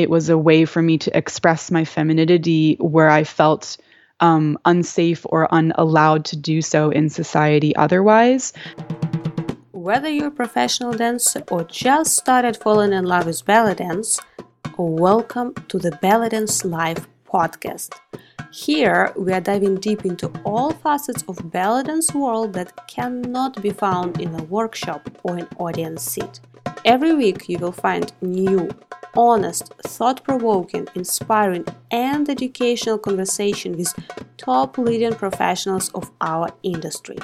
it was a way for me to express my femininity where I felt unsafe or unallowed to do so in society otherwise. Whether you're a professional dancer or just started falling in love with belly dance, welcome to the Belly Dance Live podcast. Here we are diving deep into all facets of belly dance world that cannot be found in a workshop or an audience seat. Every week you will find new, honest, thought-provoking, inspiring and educational conversation with top leading professionals of our industry.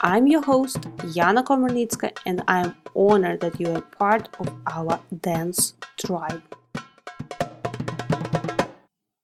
I'm your host, Jana Komornitska, and I'm honored that you are part of our dance tribe.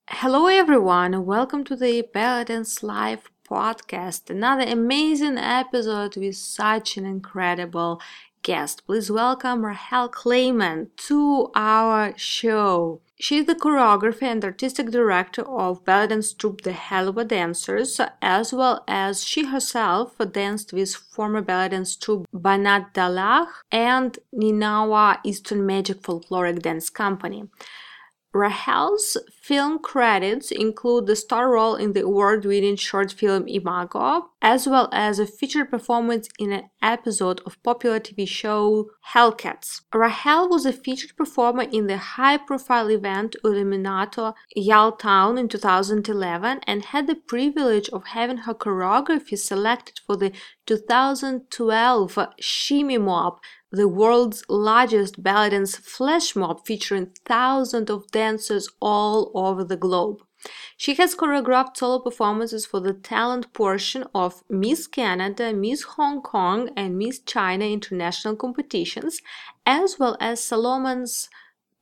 Hello everyone, welcome to the Belly Dance Live podcast, another amazing episode with such an incredible guest. Please welcome Rahel Klayman to our show. She is the choreographer and artistic director of ballet dance troupe The Hellwa Dancers, as well as she herself danced with former ballet dance troupe Banat Dalach and Ninawa Eastern Magic Folkloric Dance Company. Rahel's film credits include the star role in the award-winning short film Imago, as well as a featured performance in an episode of popular TV show Hellcats. Rahel was a featured performer in the high-profile event Illuminato Yaltown in 2011 and had the privilege of having her choreography selected for the 2012 Shimmy Mob, the world's largest ballet dance flash mob featuring thousands of dancers all over the globe. She has choreographed solo performances for the talent portion of Miss Canada, Miss Hong Kong, and Miss China International competitions, as well as Salomon's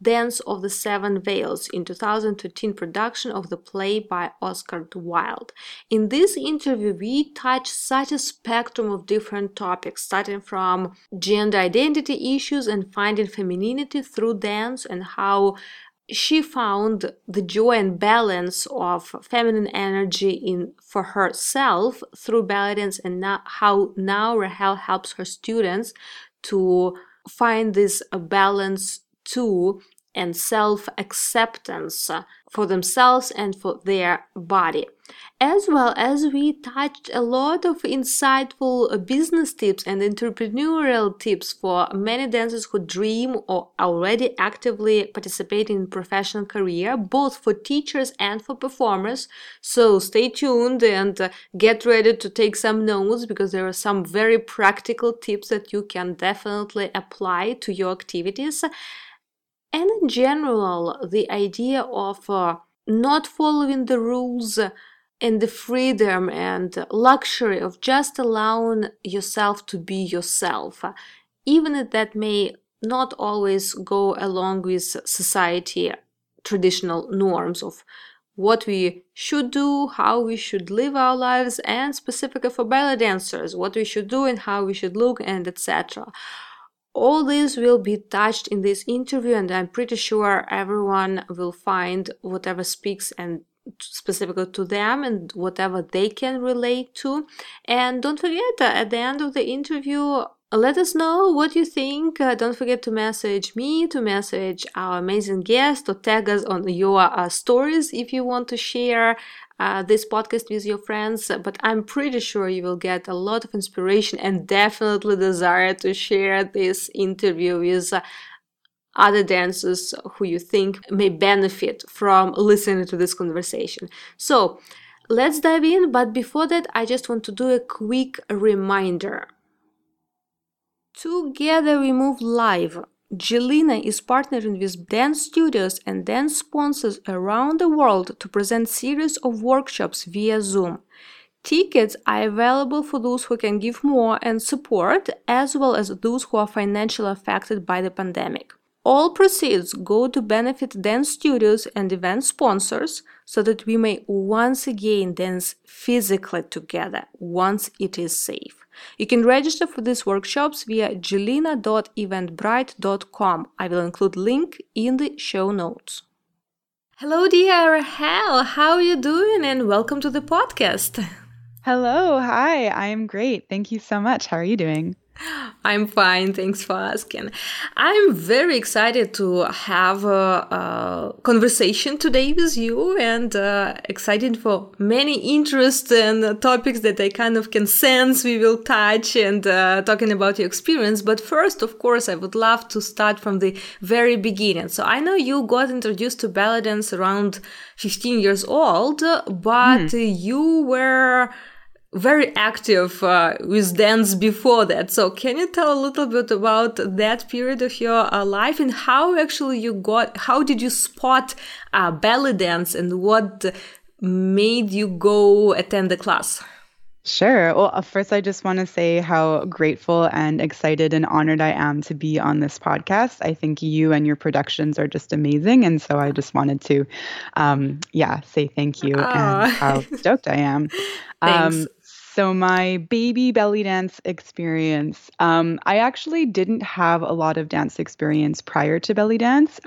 Dance of the Seven Veils in 2013 production of the play by Oscar Wilde. In this interview, we touch such a spectrum of different topics, starting from gender identity issues and finding femininity through dance, and how she found the joy and balance of feminine energy for herself through ballet dance, and how now Rahel helps her students to find this balance to and self-acceptance for themselves and for their body. As well as we touched a lot of insightful business tips and entrepreneurial tips for many dancers who dream or already actively participate in professional career, both for teachers and for performers. So stay tuned and get ready to take some notes, because there are some very practical tips that you can definitely apply to your activities. And in general, the idea of not following the rules and the freedom and luxury of just allowing yourself to be yourself, even if that may not always go along with society traditional norms of what we should do, how we should live our lives, and specifically for ballet dancers, what we should do and how we should look, and etc. All this will be touched in this interview, and I'm pretty sure everyone will find whatever speaks and specifically to them and whatever they can relate to. And don't forget, at the end of the interview, let us know what you think. Don't forget to message me, to message our amazing guest, or tag us on your stories if you want to share this podcast with your friends, but I'm pretty sure you will get a lot of inspiration and definitely desire to share this interview with other dancers who you think may benefit from listening to this conversation. So let's dive in, but before that I just want to do a quick reminder. Together We Move Live, Jelena is partnering with dance studios and dance sponsors around the world to present series of workshops via Zoom. Tickets are available for those who can give more and support, as well as those who are financially affected by the pandemic. All proceeds go to benefit dance studios and event sponsors, so that we may once again dance physically together once it is safe. You can register for these workshops via jelena.eventbrite.com. I will include link in the show notes. Hello, dear Rahel. How are you doing? And welcome to the podcast. Hello. Hi. I am great. Thank you so much. How are you doing? I'm fine, thanks for asking. I'm very excited to have a conversation today with you, and excited for many interests and topics that I kind of can sense we will touch and talking about your experience. But first, of course, I would love to start from the very beginning. So I know you got introduced to ballet dance around 15 years old, but you were very active with dance before that. So can you tell a little bit about that period of your life and how actually you got, how did you spot ballet dance and what made you go attend the class? Sure. Well, first, I just want to say how grateful and excited and honored I am to be on this podcast. I think you and your productions are just amazing. And so I just wanted to, say thank you and how stoked I am. Thanks. So my baby belly dance experience, I actually didn't have a lot of dance experience prior to belly dance.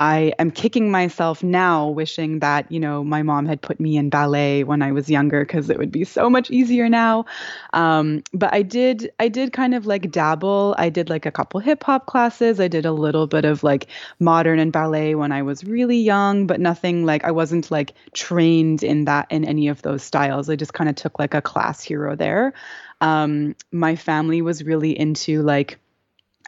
I am kicking myself now wishing that, you know, my mom had put me in ballet when I was younger because it would be so much easier now. But I did kind of like dabble. I did like a couple hip hop classes. I did a little bit of like modern and ballet when I was really young, but nothing like I wasn't like trained in that in any of those styles. I just kind of took like a class here or there. My family was really into like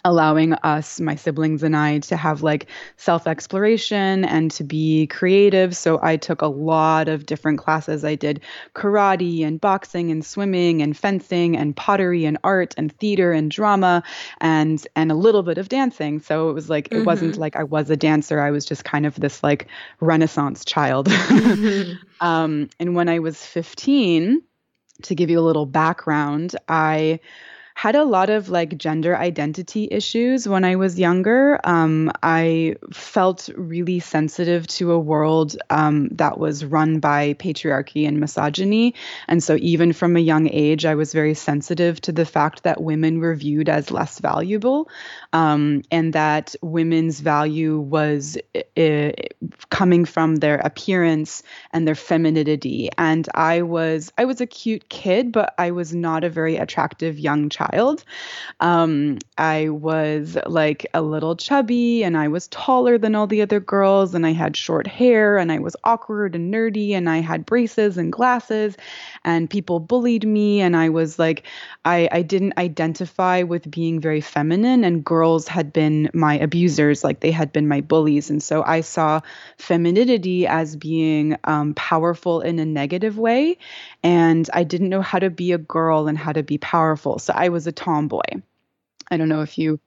allowing us, my siblings and I, to have like self-exploration and to be creative. So I took a lot of different classes. I did karate and boxing and swimming and fencing and pottery and art and theater and drama and a little bit of dancing. So it was like, it wasn't like I was a dancer. I was just kind of this like Renaissance child. And when I was 15, to give you a little background, I had a lot of like gender identity issues when I was younger. I felt really sensitive to a world that was run by patriarchy and misogyny. And so even from a young age, I was very sensitive to the fact that women were viewed as less valuable, and that women's value was coming from their appearance and their femininity. And I was a cute kid, but I was not a very attractive young child. I was like a little chubby and I was taller than all the other girls and I had short hair and I was awkward and nerdy and I had braces and glasses and people bullied me and I was like, I didn't identify with being very feminine, and girls had been my abusers, like they had been my bullies. And so I saw femininity as being powerful in a negative way, and I didn't know how to be a girl and how to be powerful. So I was a tomboy. I don't know if you,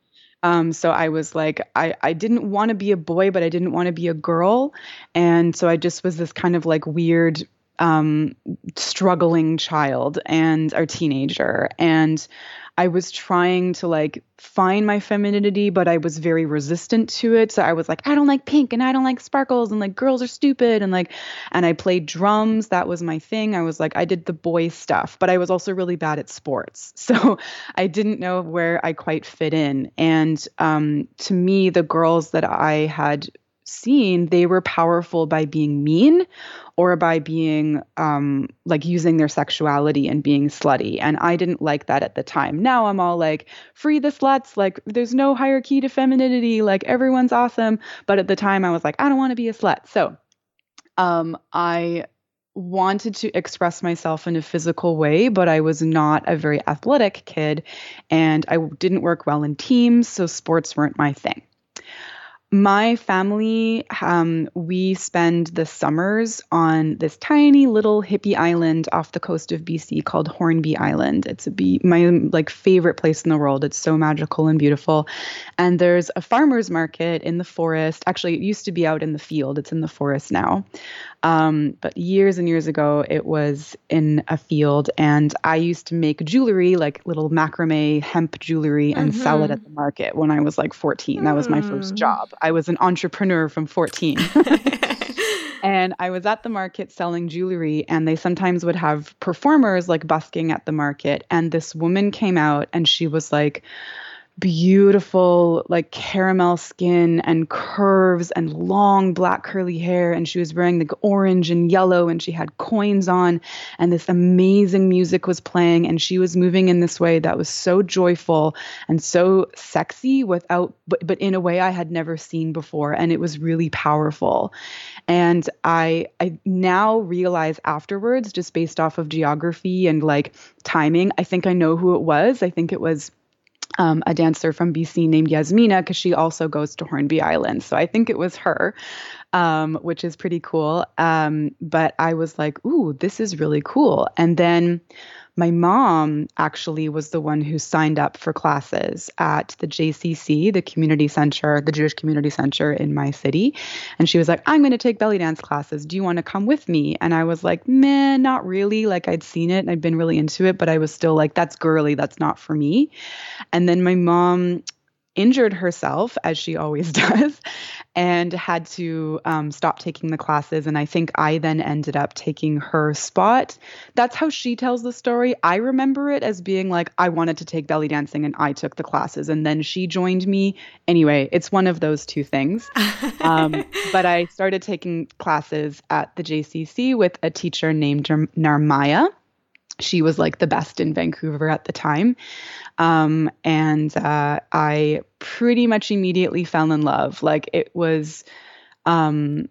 so I was like, I didn't want to be a boy, but I didn't want to be a girl. And so I just was this kind of like weird, struggling child and or teenager. And I was trying to like find my femininity, but I was very resistant to it. So I was like, I don't like pink and I don't like sparkles and like girls are stupid. And like, and I played drums. That was my thing. I was like, I did the boy stuff, but I was also really bad at sports. So I didn't know where I quite fit in. And to me, the girls that I had seen, they were powerful by being mean or by being like using their sexuality and being slutty. And I didn't like that at the time. Now I'm all like, free the sluts, like there's no hierarchy to femininity, like everyone's awesome. But at the time I was like, I don't want to be a slut. So I wanted to express myself in a physical way, but I was not a very athletic kid and I didn't work well in teams. So sports weren't my thing. My family, we spend the summers on this tiny little hippie island off the coast of BC called Hornby Island. It's my like favorite place in the world. It's so magical and beautiful. And there's a farmer's market in the forest. Actually, it used to be out in the field. It's in the forest now. But years and years ago, it was in a field. And I used to make jewelry, like little macrame hemp jewelry, and sell it at the market when I was like 14. That was my first job. I was an entrepreneur from 14. And I was at the market selling jewelry, and they sometimes would have performers like busking at the market. And this woman came out and she was like, beautiful, like caramel skin and curves and long black curly hair. And she was wearing the orange and yellow, and she had coins on, and this amazing music was playing. And she was moving in this way that was so joyful and so sexy without, but in a way I had never seen before. And it was really powerful. And I now realize afterwards, just based off of geography and like timing, I think I know who it was. I think it was a dancer from BC named Yasmina, because she also goes to Hornby Island. So I think it was her, which is pretty cool. But I was like, ooh, this is really cool. And then my mom actually was the one who signed up for classes at the JCC, the community center, the Jewish community center in my city. And she was like, I'm going to take belly dance classes. Do you want to come with me? And I was like, meh, not really. Like I'd seen it and I'd been really into it, but I was still like, that's girly. That's not for me. And then my mom injured herself, as she always does, and had to stop taking the classes. And I think I then ended up taking her spot. That's how she tells the story. I remember it as being like, I wanted to take belly dancing and I took the classes, and then she joined me. Anyway, it's one of those two things. But I started taking classes at the JCC with a teacher named Narmaya. She was like the best in Vancouver at the time. And I pretty much immediately fell in love. Like it was, I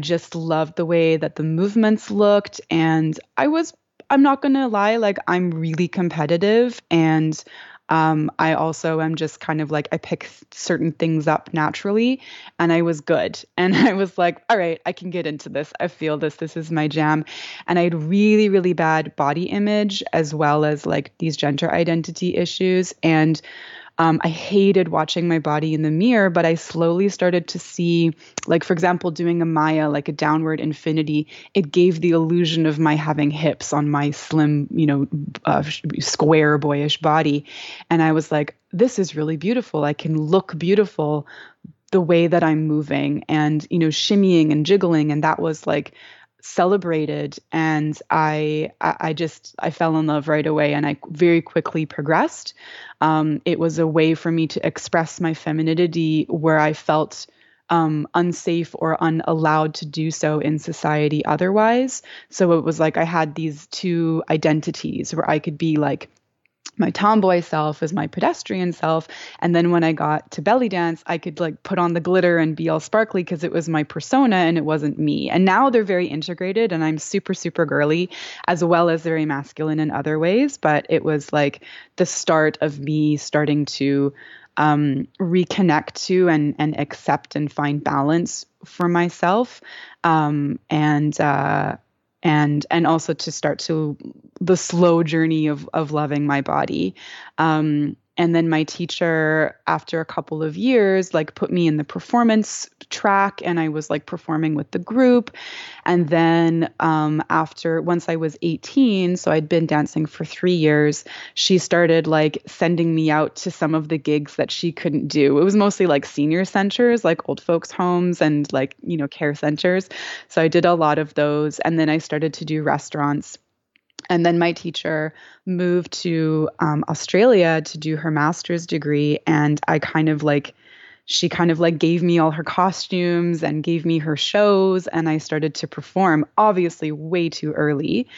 just loved the way that the movements looked. And I'm not going to lie, like I'm really competitive. And I also am just kind of like, I pick certain things up naturally, and I was good. And I was like, all right, I can get into this. I feel this. This is my jam. And I had really, really bad body image, as well as like these gender identity issues. And I hated watching my body in the mirror, but I slowly started to see, like, for example, doing a Maya, like a downward infinity, it gave the illusion of my having hips on my slim, square boyish body. And I was like, this is really beautiful. I can look beautiful the way that I'm moving and, shimmying and jiggling. And that was like celebrated. And I fell in love right away, and I very quickly progressed. It was a way for me to express my femininity where I felt unsafe or unallowed to do so in society otherwise. So it was like I had these two identities where I could be like, my tomboy self is my pedestrian self. And then when I got to belly dance, I could like put on the glitter and be all sparkly because it was my persona and it wasn't me. And now they're very integrated, and I'm super, super girly as well as very masculine in other ways. But it was like the start of me starting to reconnect to and accept and find balance for myself. And also to start to the slow journey of loving my body. And then my teacher, after a couple of years, like put me in the performance track, and I was like performing with the group. And then once I was 18, so I'd been dancing for 3 years, she started like sending me out to some of the gigs that she couldn't do. It was mostly like senior centers, like old folks homes and like, care centers. So I did a lot of those. And then I started to do restaurants. And then my teacher moved to Australia to do her master's degree. And she kind of like gave me all her costumes and gave me her shows. And I started to perform, obviously way too early.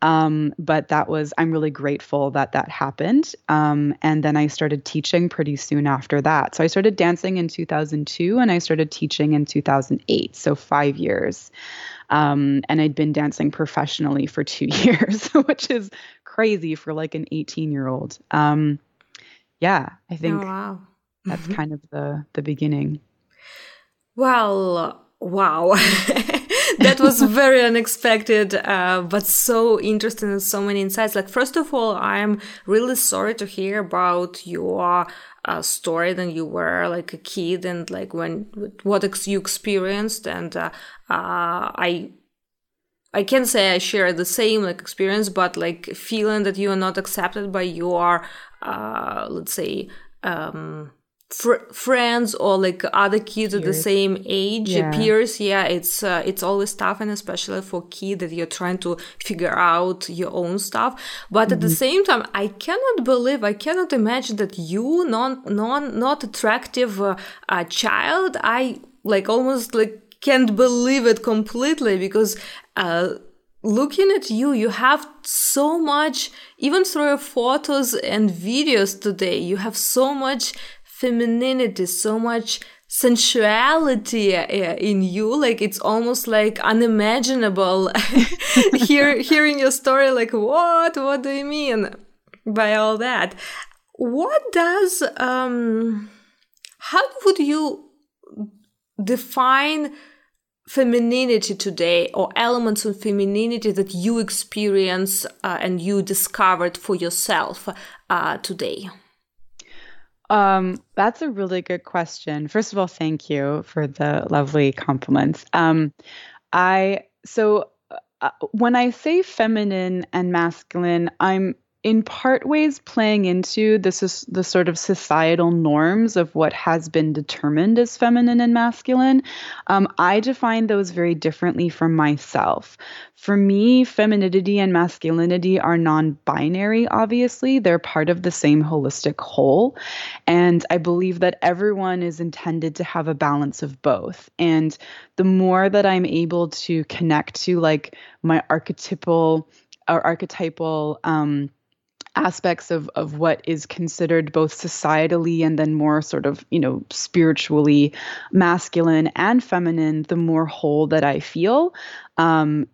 But I'm really grateful that that happened. And then I started teaching pretty soon after that. So I started dancing in 2002 and I started teaching in 2008. So 5 years. And I'd been dancing professionally for 2 years, which is crazy for like an 18-year-old. I think that's kind of the beginning. Well, wow. That was very unexpected, but so interesting and so many insights. Like, first of all, I'm really sorry to hear about your story when you were like a kid and like you experienced. And I can't say I share the same like experience, but like feeling that you are not accepted by your, friends or like other kids peers. At the same age, peers, it's always tough, and especially for kids that you're trying to figure out your own stuff. But at the same time, I cannot imagine that you, not attractive child, I almost can't believe it completely, because looking at you, you have so much, even through your photos and videos today, you have so much femininity, so much sensuality in you. It's almost unimaginable. Hearing your story, what do you mean by all that? What does, how would you define femininity today, or elements of femininity that you experience and you discovered for yourself today? That's a really good question. First of all, thank you for the lovely compliments. When I say feminine and masculine, I'm in part ways playing into this is the sort of societal norms of what has been determined as feminine and masculine. I define those very differently from myself. For me, femininity and masculinity are non-binary, obviously. They're part of the same holistic whole. And I believe that everyone is intended to have a balance of both. And the more that I'm able to connect to my archetypal aspects of what is considered both societally and then more sort of, spiritually masculine and feminine, the more whole that I feel. And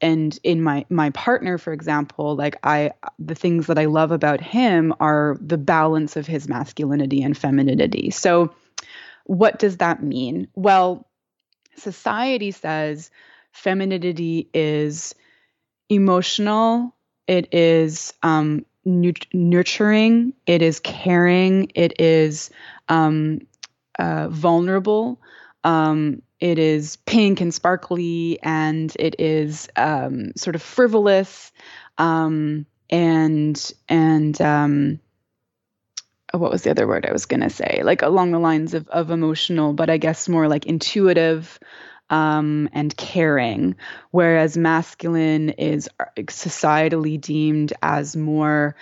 in my partner, for example, the things that I love about him are the balance of his masculinity and femininity. So what does that mean? Well, society says femininity is emotional, it is nurturing, it is caring, it is vulnerable, it is pink and sparkly, and it is sort of frivolous, and what was the other word I was going to say? Along the lines of emotional, but I guess more intuitive, and caring, whereas masculine is societally deemed as more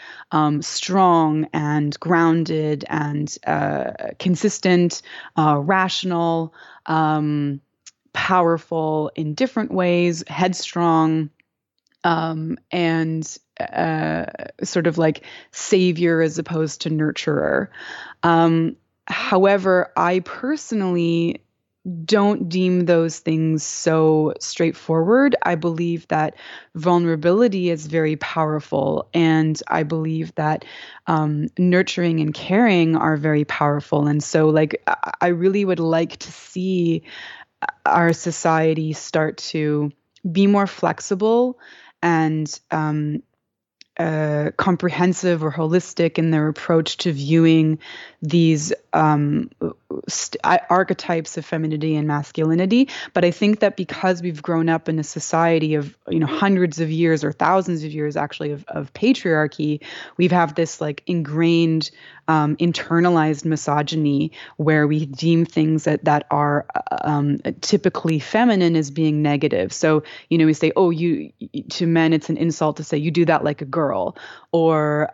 strong and grounded and consistent, rational, powerful in different ways, headstrong, and sort of savior as opposed to nurturer. However, I personally don't deem those things so straightforward. I believe that vulnerability is very powerful, and I believe that nurturing and caring are very powerful. And so, I really would like to see our society start to be more flexible and comprehensive or holistic in their approach to viewing these archetypes of femininity and masculinity. But I think that because we've grown up in a society of hundreds of years or thousands of years actually of patriarchy, we have this ingrained internalized misogyny where we deem things that are typically feminine as being negative. So we say, oh, you to men it's an insult to say you do that like a girl. Or,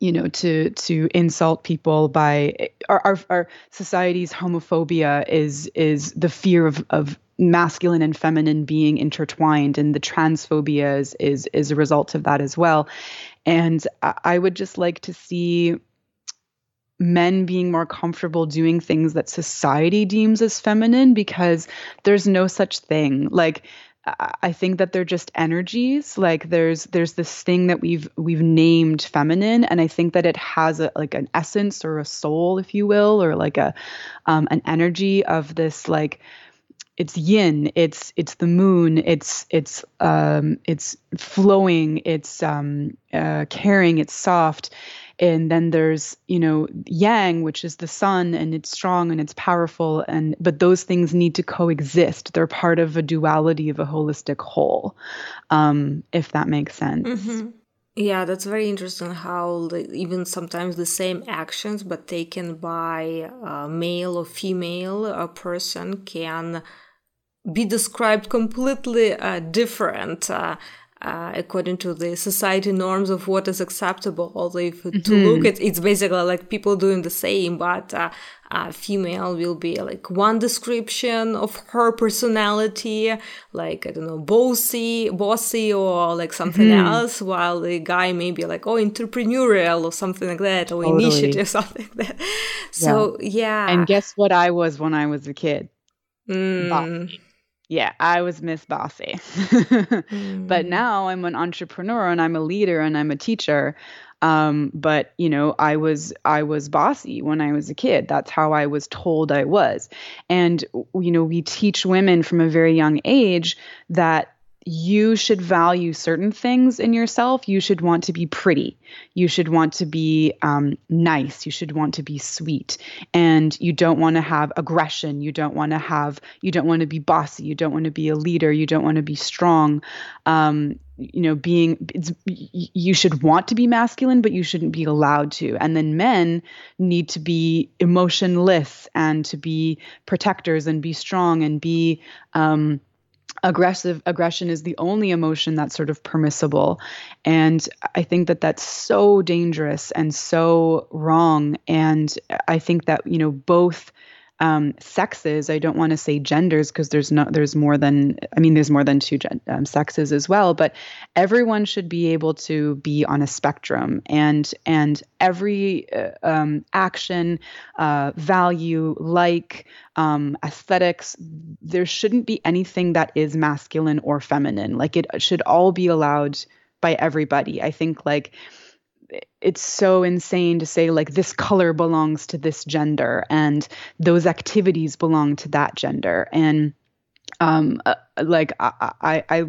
to insult people by our society's homophobia is the fear of masculine and feminine being intertwined, and the transphobia is a result of that as well. And I would just like to see men being more comfortable doing things that society deems as feminine, because there's no such thing. I think that they're just energies. There's this thing that we've named feminine, and I think that it has an essence or a soul, if you will, or an energy of this it's yin, it's the moon, it's flowing, it's caring, it's soft. And then there's, yang, which is the sun, and it's strong and it's powerful. But those things need to coexist. They're part of a duality of a holistic whole, if that makes sense. Mm-hmm. Yeah, that's very interesting how even sometimes the same actions but taken by a male or female person can be described completely different according to the society norms of what is acceptable. Although if to look at it's basically like people doing the same, but female will be like one description of her personality, like, I don't know, bossy or like something else, while the guy may be like, oh, entrepreneurial or something like that, or totally. Initiative, something like that. So, yeah. And guess what I was when I was a kid? Bossy. Yeah, I was Miss Bossy. But now I'm an entrepreneur and I'm a leader and I'm a teacher. But, you know, I was bossy when I was a kid. That's how I was told I was. And, you know, we teach women from a very young age that you should value certain things in yourself. You should want to be pretty. You should want to be nice. You should want to be sweet. And you don't want to have aggression. You don't want to be bossy. You don't want to be a leader. You don't want to be strong. You should want to be masculine, but you shouldn't be allowed to. And then men need to be emotionless and to be protectors and be strong and be, aggressive. Aggression is the only emotion that's sort of permissible. And I think that that's so dangerous and so wrong. And I think that, you know, both sexes, I don't want to say genders because there's more than two sexes as well, but everyone should be able to be on a spectrum, and every action, value, aesthetics, there shouldn't be anything that is masculine or feminine. Like, it should all be allowed by everybody. I think, like, it's so insane to say, like, this color belongs to this gender and those activities belong to that gender. And I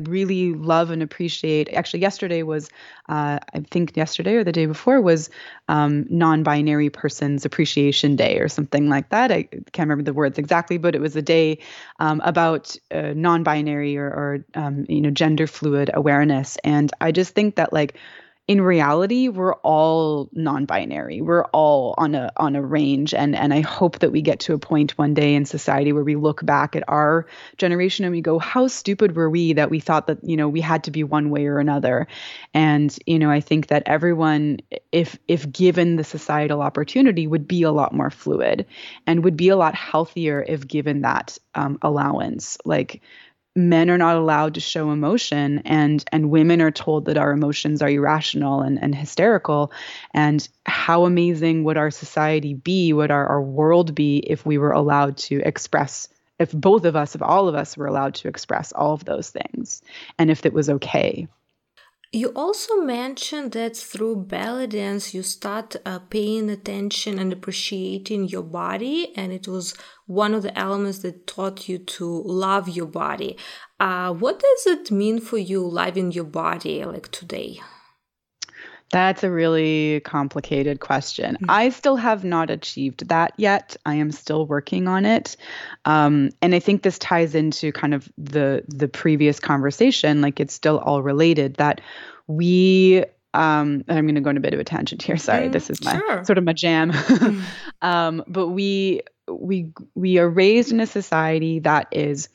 really love and appreciate, actually yesterday was, I think yesterday or the day before was non-binary persons appreciation day or something like that. I can't remember the words exactly, but it was a day about non-binary or gender fluid awareness. And I just think that, like, in reality, we're all non-binary. We're all on a range, and I hope that we get to a point one day in society where we look back at our generation and we go, how stupid were we that we thought that, you know, we had to be one way or another. And, you know, I think that everyone, if given the societal opportunity, would be a lot more fluid and would be a lot healthier if given that allowance. Like, men are not allowed to show emotion, and women are told that our emotions are irrational and hysterical. And how amazing would our society be, would our world be, if we were allowed to express, if both of us, if all of us were allowed to express all of those things, and if it was okay. You also mentioned that through belly dance, you start paying attention and appreciating your body. And it was one of the elements that taught you to love your body. What does it mean for you, loving your body, like, today? That's a really complicated question. I still have not achieved that yet. I am still working on it. And I think this ties into kind of the previous conversation, like, it's still all related, that we, I'm going to go on a bit of a tangent here. Sorry, this is sort of my jam. But we are raised in a society that is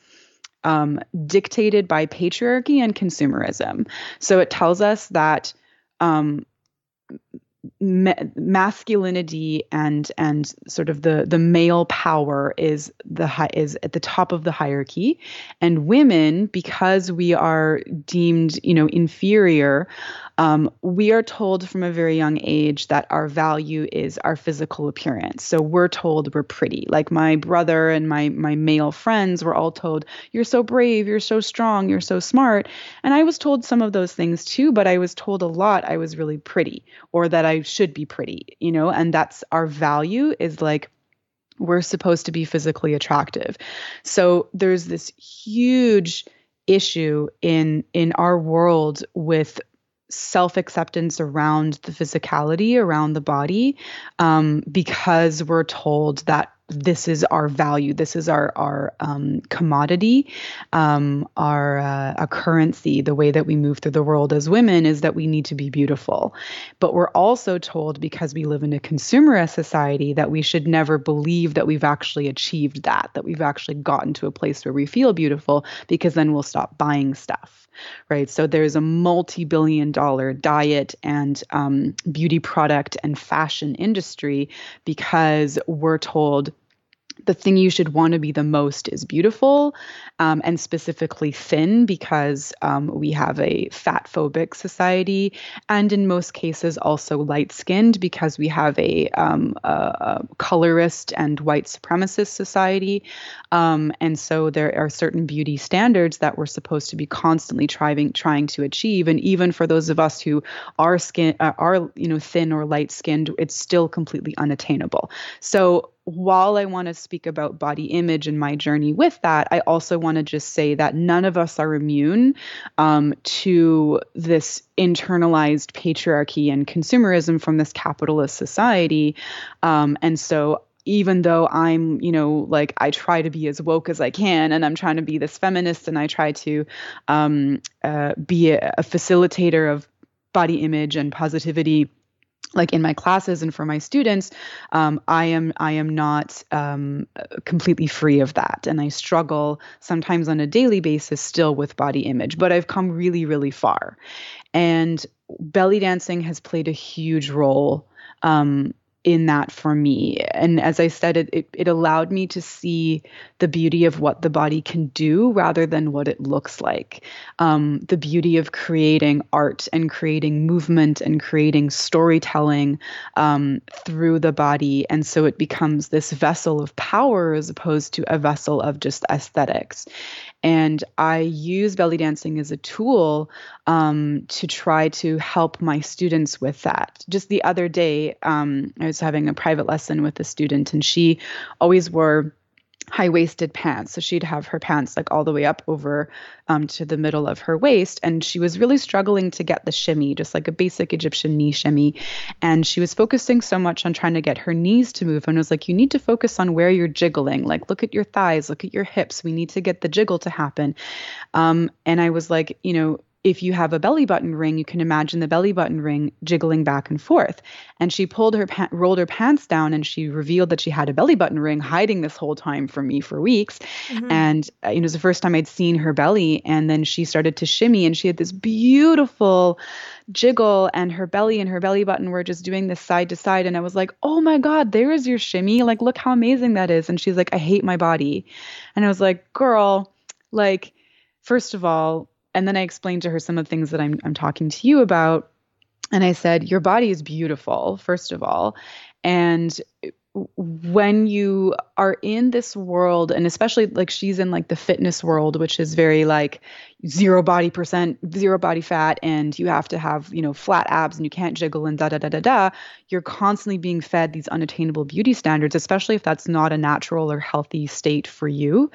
dictated by patriarchy and consumerism. So it tells us that masculinity and sort of the male power is at the top of the hierarchy, and women, because we are deemed, you know, inferior, we are told from a very young age that our value is our physical appearance. So we're told we're pretty. Like, my brother and my male friends were all told, you're so brave, you're so strong, you're so smart. And I was told some of those things too, but I was told a lot I was really pretty, or that I should be pretty, you know, and that's our value, is like, we're supposed to be physically attractive. So there's this huge issue in our world with self-acceptance around the physicality, around the body, because we're told that this is our value. This is our commodity, our currency. The way that we move through the world as women is that we need to be beautiful. But we're also told, because we live in a consumerist society, that we should never believe that we've actually achieved that we've actually gotten to a place where we feel beautiful, because then we'll stop buying stuff, right? So there's a multi-billion-dollar diet and beauty product and fashion industry, because we're told the thing you should want to be the most is beautiful, and specifically thin, because we have a fat phobic society, and in most cases also light skinned, because we have a colorist and white supremacist society. And so there are certain beauty standards that we're supposed to be constantly trying to achieve. And even for those of us who are thin or light skinned, it's still completely unattainable. So while I want to speak about body image and my journey with that, I also want to just say that none of us are immune to this internalized patriarchy and consumerism from this capitalist society. And so even though I'm, I try to be as woke as I can, and I'm trying to be this feminist, and I try to be a facilitator of body image and positivity, like in my classes and for my students, I am not completely free of that. And I struggle sometimes on a daily basis still with body image, but I've come really, really far. And belly dancing has played a huge role in that for me. And as I said, it allowed me to see the beauty of what the body can do rather than what it looks like. The beauty of creating art and creating movement and creating storytelling through the body. And so it becomes this vessel of power as opposed to a vessel of just aesthetics. And I use belly dancing as a tool to try to help my students with that. Just the other day, I was having a private lesson with a student, and she always wore high-waisted pants. So she'd have her pants like all the way up over to the middle of her waist. And she was really struggling to get the shimmy, just like a basic Egyptian knee shimmy. And she was focusing so much on trying to get her knees to move. And I was like, you need to focus on where you're jiggling. Like, look at your thighs, look at your hips. We need to get the jiggle to happen. And I was like, if you have a belly button ring, you can imagine the belly button ring jiggling back and forth. And she rolled her pants down, and she revealed that she had a belly button ring hiding this whole time from me for weeks. Mm-hmm. And it was the first time I'd seen her belly. And then she started to shimmy, and she had this beautiful jiggle, and her belly and her belly button were just doing this side to side. And I was like, oh my God, there is your shimmy. Like, look how amazing that is. And she's like, I hate my body. And I was like, girl, like, first of all. And then I explained to her some of the things that I'm talking to you about. And I said, your body is beautiful, first of all. And when you are in this world, and especially like she's in like the fitness world, which is very like 0% body fat, and you have to have, flat abs, and you can't jiggle, and you're constantly being fed these unattainable beauty standards, especially if that's not a natural or healthy state for you.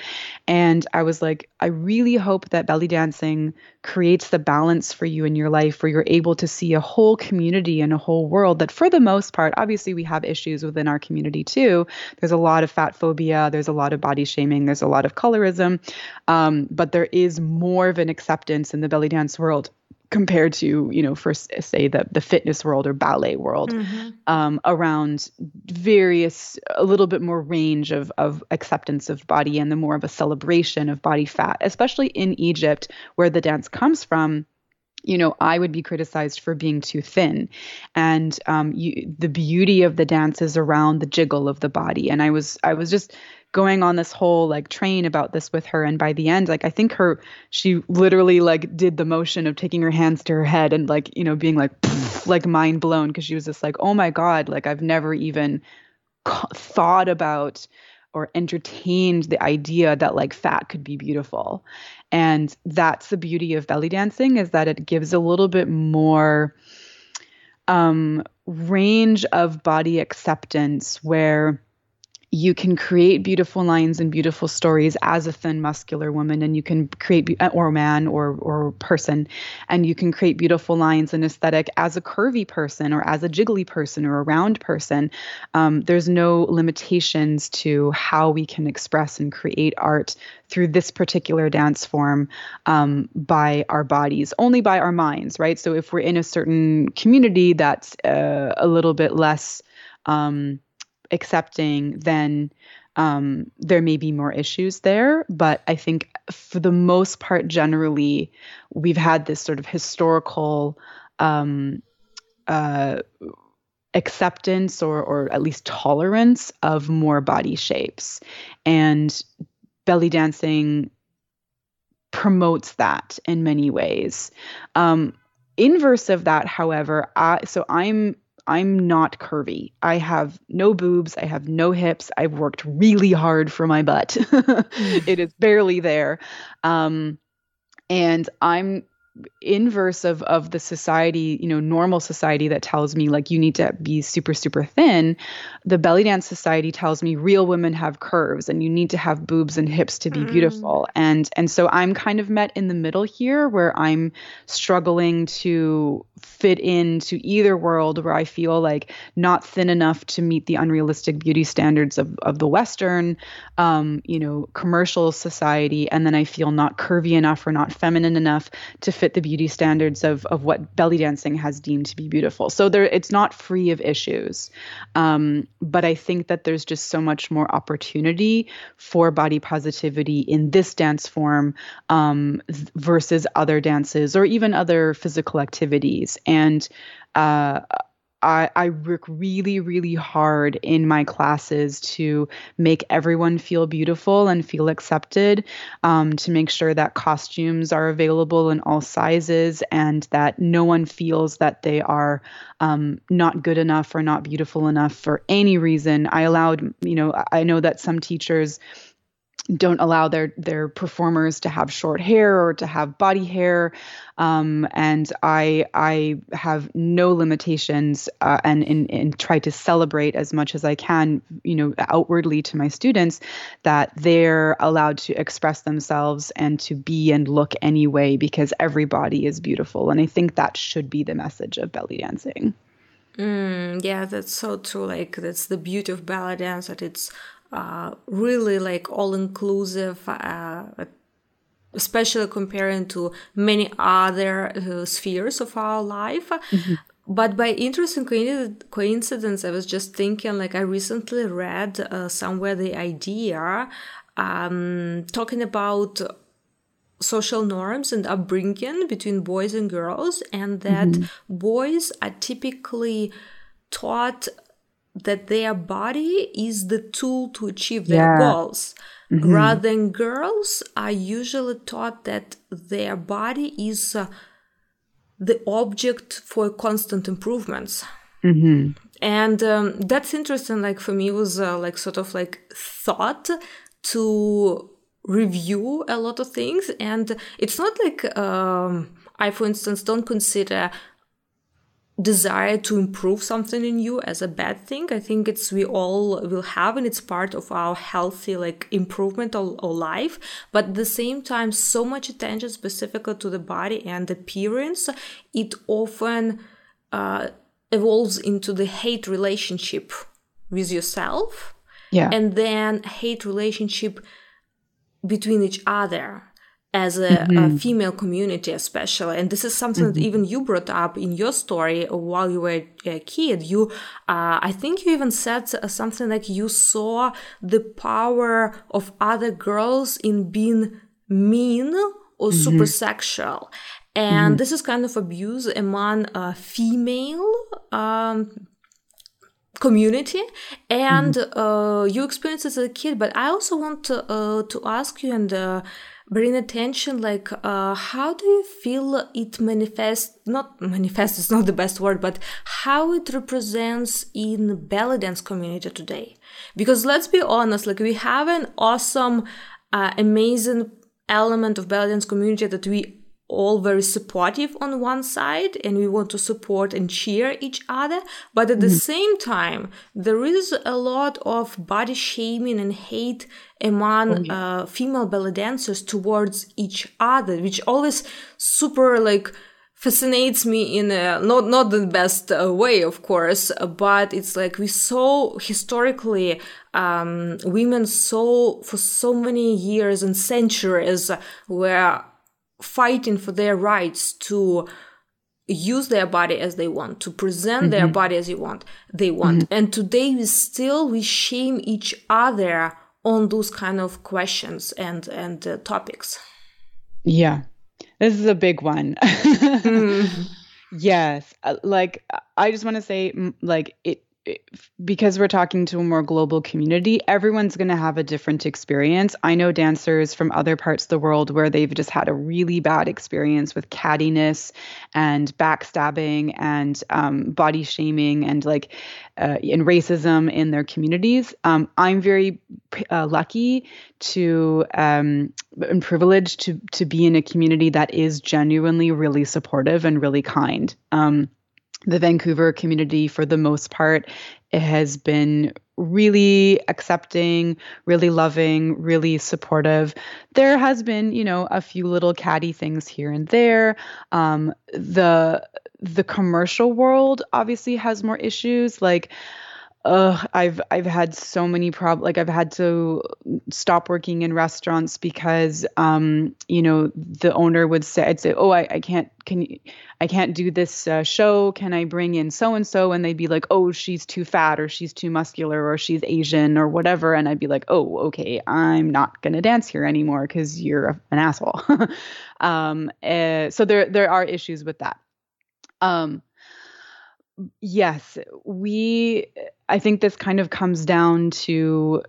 And I was like, I really hope that belly dancing creates the balance for you in your life, where you're able to see a whole community and a whole world that, for the most part, obviously we have issues within our community too. There's a lot of fat phobia. There's a lot of body shaming. There's a lot of colorism. But there is more of an acceptance in the belly dance world compared to, for say the fitness world or ballet world, mm-hmm. Around various, a little bit more range of acceptance of body, and the more of a celebration of body fat, especially in Egypt, where the dance comes from. I would be criticized for being too thin, and the beauty of the dance is around the jiggle of the body. And I was just going on this whole like train about this with her. And by the end, like, I think she literally like did the motion of taking her hands to her head and like, being like, pff, like mind blown, because she was just like, oh my God, like I've never even thought about or entertained the idea that like fat could be beautiful. And that's the beauty of belly dancing, is that it gives a little bit more range of body acceptance, where you can create beautiful lines and beautiful stories as a thin, muscular woman, and you can create, or man, or person, and you can create beautiful lines and aesthetic as a curvy person or as a jiggly person or a round person. There's no limitations to how we can express and create art through this particular dance form, by our bodies, only by our minds, right? So if we're in a certain community that's a little bit less accepting, then there may be more issues there. But I think for the most part, generally, we've had this sort of historical acceptance or at least tolerance of more body shapes. And belly dancing promotes that in many ways. Inverse of that, however, I'm not curvy. I have no boobs. I have no hips. I've worked really hard for my butt. It is barely there. And I'm inverse of the society, you know, normal society that tells me like you need to be super, super thin. The belly dance society tells me real women have curves and you need to have boobs and hips to be beautiful. And so I'm kind of met in the middle here where I'm struggling to fit into either world where I feel like not thin enough to meet the unrealistic beauty standards of the Western, commercial society. And then I feel not curvy enough or not feminine enough to fit the beauty standards of what belly dancing has deemed to be beautiful. So there, it's not free of issues. But I think that there's just so much more opportunity for body positivity in this dance form versus other dances or even other physical activities. And I work really, really hard in my classes to make everyone feel beautiful and feel accepted, to make sure that costumes are available in all sizes and that no one feels that they are not good enough or not beautiful enough for any reason. I know that some teachers don't allow their performers to have short hair or to have body hair. And I have no limitations, and try to celebrate as much as I can, outwardly to my students that they're allowed to express themselves and to be and look any way because every body is beautiful. And I think that should be the message of belly dancing. Yeah, that's so true. Like that's the beauty of belly dance, that it's really like all-inclusive, especially comparing to many other spheres of our life. Mm-hmm. But by interesting coincidence, I was just thinking, like I recently read somewhere the idea talking about social norms and upbringing between boys and girls, and that boys are typically taught that their body is the tool to achieve their goals. Rather than girls are usually taught that their body is the object for constant improvements. And that's interesting. Like for me, it was thought to review a lot of things. And it's not like I, for instance, don't consider desire to improve something in you as a bad thing. I think it's we all will have, and it's part of our healthy improvement or life. But at the same time, so much attention specifically to the body and appearance, it often evolves into the hate relationship with yourself, and then hate relationship between each other as a female community especially. And this is something that even you brought up in your story while you were a kid. I think you even said something like you saw the power of other girls in being mean or super sexual. And this is kind of abuse among female community, and you experienced it as a kid. But I also want to ask you and bring attention, how do you feel it manifests? Not manifest is not the best word, but how it represents in belly dance community today? Because let's be honest, we have an awesome, amazing element of belly dance community that we all very supportive on one side, and we want to support and cheer each other, but at the same time there is a lot of body shaming and hate among female ballet dancers towards each other, which always super like fascinates me in a not the best way, of course, but it's like we saw historically women for so many years and centuries were fighting for their rights to use their body as they want, to present their body as they want. And today we shame each other on those kind of questions and topics. Yeah, this is a big one. Yes, like I just want to say, like it because we're talking to a more global community, everyone's going to have a different experience. I know dancers from other parts of the world where they've just had a really bad experience with cattiness and backstabbing and body shaming and and racism in their communities. I'm very lucky to and privileged to be in a community that is genuinely really supportive and really kind. The Vancouver community, for the most part, it has been really accepting, really loving, really supportive. There has been, a few little catty things here and there. The commercial world obviously has more issues. I've had so many problems. I've had to stop working in restaurants because, the owner would say, oh, I can't do this show. Can I bring in so-and-so? And they'd be like, oh, she's too fat or she's too muscular or she's Asian or whatever. And I'd be like, oh, okay, I'm not going to dance here anymore because you're an asshole. So there are issues with that. Yes, I think this kind of comes down to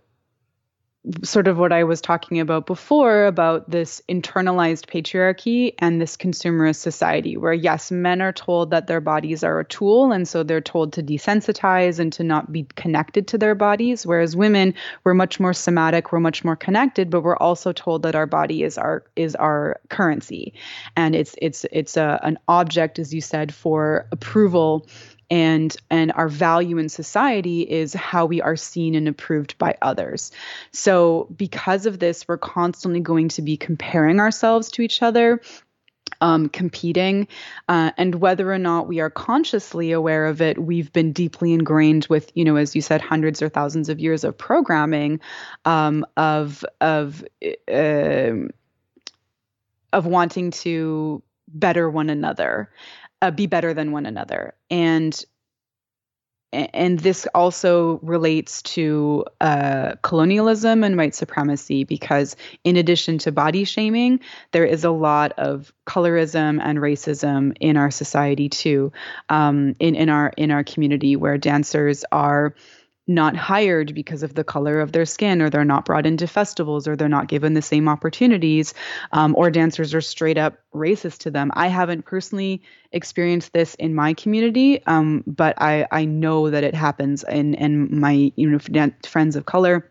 sort of what I was talking about before, about this internalized patriarchy and this consumerist society where, yes, men are told that their bodies are a tool. And so they're told to desensitize and to not be connected to their bodies. Whereas women, we're much more somatic, we're much more connected, but we're also told that our body is our currency. And it's an object, as you said, for approval. And our value in society is how we are seen and approved by others. So because of this, we're constantly going to be comparing ourselves to each other, competing, and whether or not we are consciously aware of it, we've been deeply ingrained with, as you said, hundreds or thousands of years of programming, of wanting to better one another. Be better than one another. And this also relates to colonialism and white supremacy, because in addition to body shaming, there is a lot of colorism and racism in our society too, in our community, where dancers are not hired because of the color of their skin, or they're not brought into festivals, or they're not given the same opportunities, or dancers are straight up racist to them. I haven't personally experienced this in my community, but I know that it happens in my friends of color.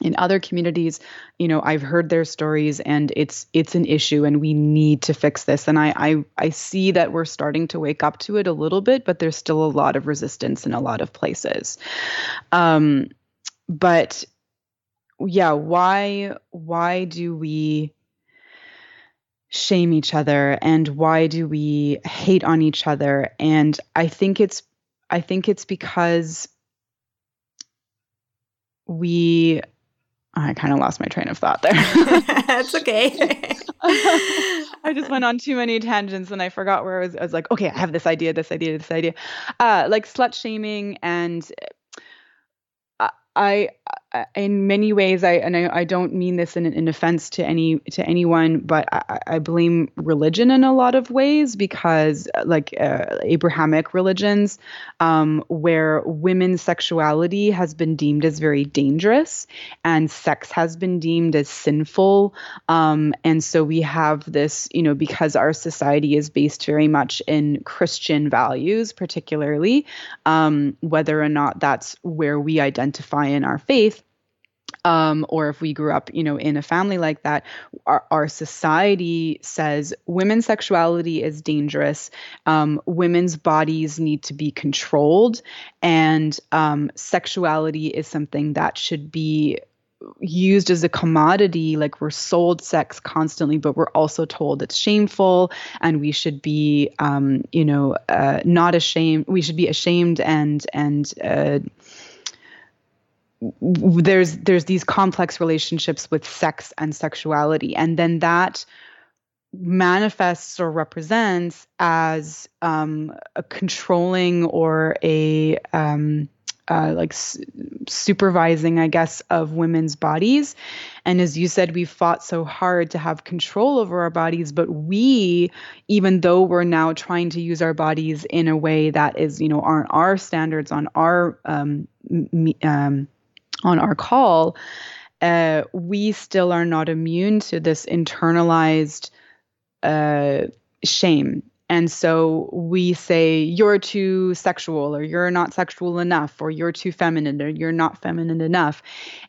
In other communities, I've heard their stories, and it's an issue, and we need to fix this. And I see that we're starting to wake up to it a little bit, but there's still a lot of resistance in a lot of places. But yeah, why do we shame each other, and why do we hate on each other? And I think it's because I kind of lost my train of thought there. It's okay. I just went on too many tangents and I forgot where I was. I was like, okay, I have this idea. Like slut shaming, and I in many ways, I don't mean this in an offense to anyone, but I blame religion in a lot of ways, because Abrahamic religions, where women's sexuality has been deemed as very dangerous and sex has been deemed as sinful. And so we have this, because our society is based very much in Christian values, particularly, whether or not that's where we identify in our faith. or if we grew up, you know, in a family like that, our society says women's sexuality is dangerous. Women's bodies need to be controlled, and sexuality is something that should be used as a commodity. Like, we're sold sex constantly, but we're also told it's shameful, and we should be, not ashamed. We should be ashamed, and there's these complex relationships with sex and sexuality, and then that manifests or represents as a controlling or a supervising, I guess, of women's bodies. And as you said, we fought so hard to have control over our bodies, but we, even though we're now trying to use our bodies in a way that is, you know, on our standards, on our call, we still are not immune to this internalized shame. And so we say, you're too sexual, or you're not sexual enough, or you're too feminine, or you're not feminine enough.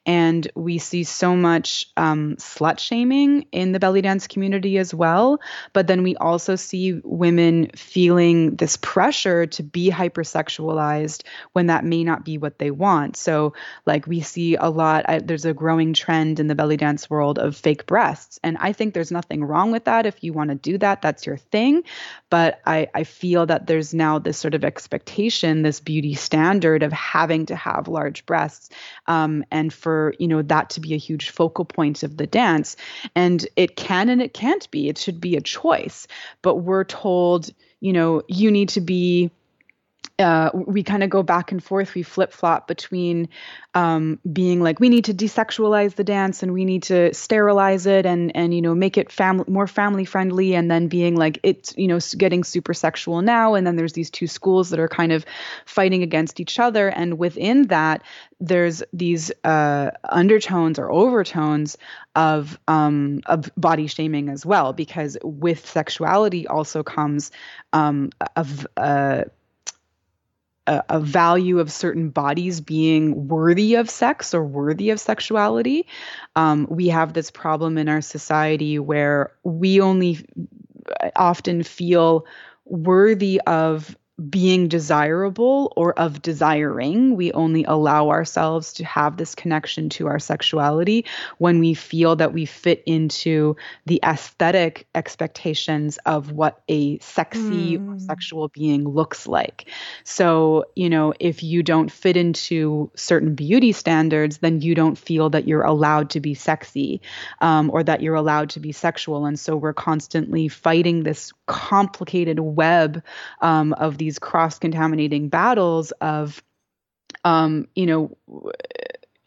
And we see so much slut shaming in the belly dance community as well. But then we also see women feeling this pressure to be hypersexualized when that may not be what they want. So, like, we see a lot, there's a growing trend in the belly dance world of fake breasts. And I think there's nothing wrong with that. If you want to do that, that's your thing. But I feel that there's now this sort of expectation, this beauty standard of having to have large breasts, and for, you know, that to be a huge focal point of the dance. And it can and it can't be. It should be a choice. But we're told, you know, you need to be, we kind of go back and forth. We flip-flop between being like, we need to desexualize the dance and we need to sterilize it and you know, make it more family-friendly, and then being like, it's, you know, getting super sexual now. And then there's these two schools that are kind of fighting against each other. And within that, there's these undertones or overtones of body shaming as well, because with sexuality also comes a value of certain bodies being worthy of sex or worthy of sexuality. We have this problem in our society where we only often feel worthy of being desirable or of desiring. We only allow ourselves to have this connection to our sexuality when we feel that we fit into the aesthetic expectations of what a sexy or sexual being looks like. So, you know, if you don't fit into certain beauty standards, then you don't feel that you're allowed to be sexy, or that you're allowed to be sexual. And so we're constantly fighting this complicated web of these cross-contaminating battles of,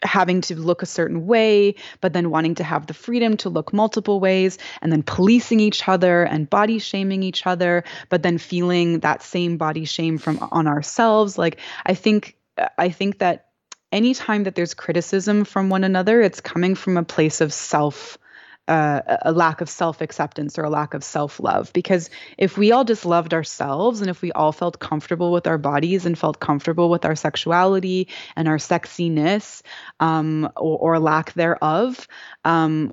having to look a certain way, but then wanting to have the freedom to look multiple ways, and then policing each other and body shaming each other, but then feeling that same body shame on ourselves. Like, I think that anytime that there's criticism from one another, it's coming from a place of a lack of self-acceptance or a lack of self-love. Because if we all just loved ourselves, and if we all felt comfortable with our bodies and felt comfortable with our sexuality and our sexiness, or lack thereof,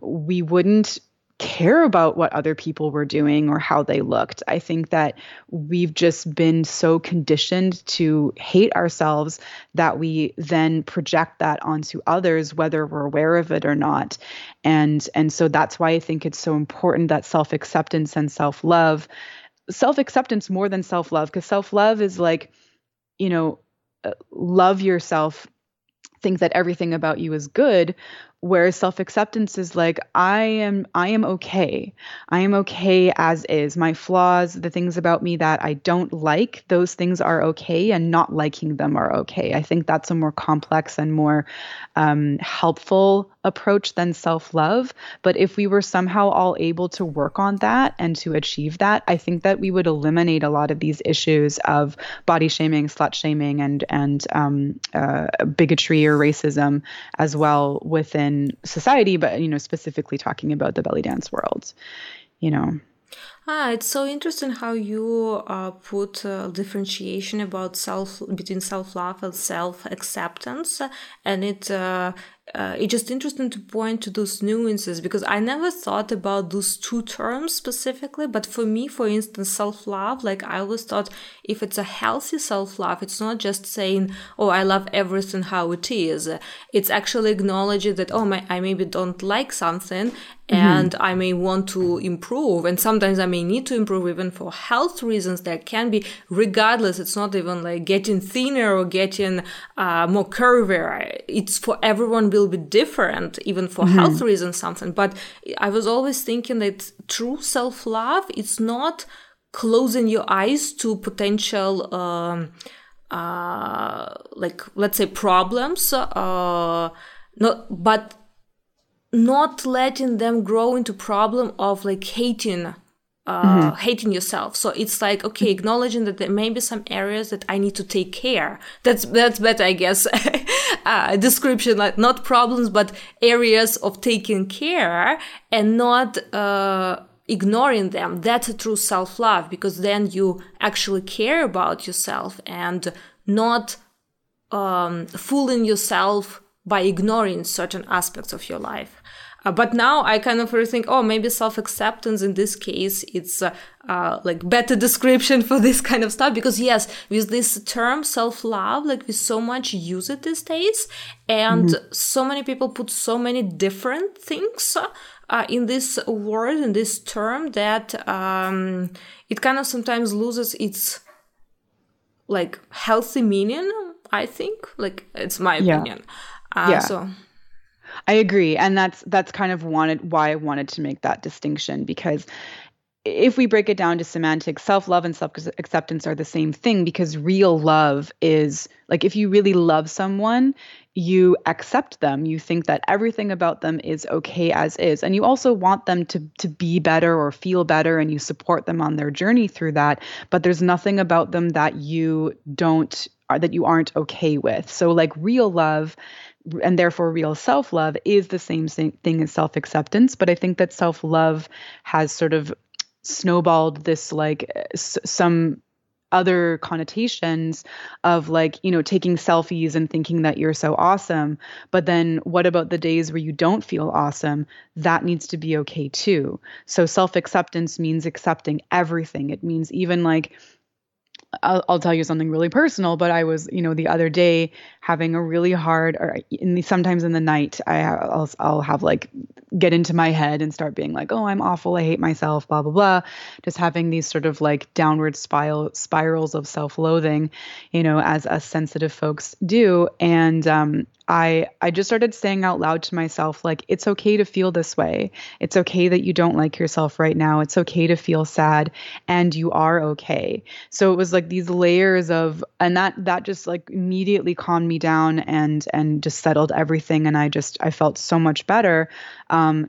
we wouldn't care about what other people were doing or how they looked. I think that we've just been so conditioned to hate ourselves that we then project that onto others, whether we're aware of it or not. And so that's why I think it's so important that self-acceptance and self-love, self-acceptance more than self-love, because self-love is like, you know, love yourself, think that everything about you is good. Whereas self-acceptance is like, I am okay. I am okay as is. My flaws, the things about me that I don't like, those things are okay, and not liking them are okay. I think that's a more complex and more helpful approach than self-love. But if we were somehow all able to work on that and to achieve that, I think that we would eliminate a lot of these issues of body shaming, slut shaming, and bigotry or racism as well within society, but, you know, specifically talking about the belly dance world, you know. It's so interesting how you put differentiation about between self-love and self-acceptance, and it It's just interesting to point to those nuances, because I never thought about those two terms specifically. But for me, for instance, self-love, like I always thought if it's a healthy self-love, it's not just saying, oh, I love everything how it is. It's actually acknowledging that, oh, I maybe don't like something and I may want to improve. And sometimes I may need to improve even for health reasons. There can be, regardless, it's not even like getting thinner or getting more curvier. It's for everyone will be different, even for health reasons, something. But I was always thinking that true self-love, it's not closing your eyes to potential, like, let's say problems, but not letting them grow into problem of like hating yourself. So it's like, okay, acknowledging that there may be some areas that I need to take care. That's better, I guess, description, like not problems, but areas of taking care and not ignoring them. That's a true self-love, because then you actually care about yourself and not fooling yourself by ignoring certain aspects of your life. But now I kind of think, oh, maybe self-acceptance in this case, it's like better description for this kind of stuff. Because yes, with this term self-love, like we so much use it these days, and so many people put so many different things in this word, in this term, that it kind of sometimes loses its like healthy meaning, I think. Like, it's my opinion. So I agree. And that's kind of why I wanted to make that distinction, because if we break it down to semantics, self-love and self-acceptance are the same thing, because real love is like, if you really love someone, you accept them. You think that everything about them is okay as is. And you also want them to be better or feel better, and you support them on their journey through that. But there's nothing about them that you aren't okay with. So like real love, and therefore real self-love, is the same thing as self-acceptance. But I think that self-love has sort of snowballed this, like some other connotations of like, you know, taking selfies and thinking that you're so awesome. But then what about the days where you don't feel awesome? That needs to be okay too. So self-acceptance means accepting everything. It means even like, I'll tell you something really personal, but I was, you know, the other day having a really hard, or sometimes in the night, I'll have like get into my head and start being like, oh, I'm awful, I hate myself, blah blah blah, just having these sort of like downward spirals of self-loathing, you know, as us sensitive folks do. And I just started saying out loud to myself, like, it's okay to feel this way. It's okay that you don't like yourself right now. It's okay to feel sad, and you are okay. So it was like these layers of, and that just like immediately calmed me down and just settled everything. And I felt so much better.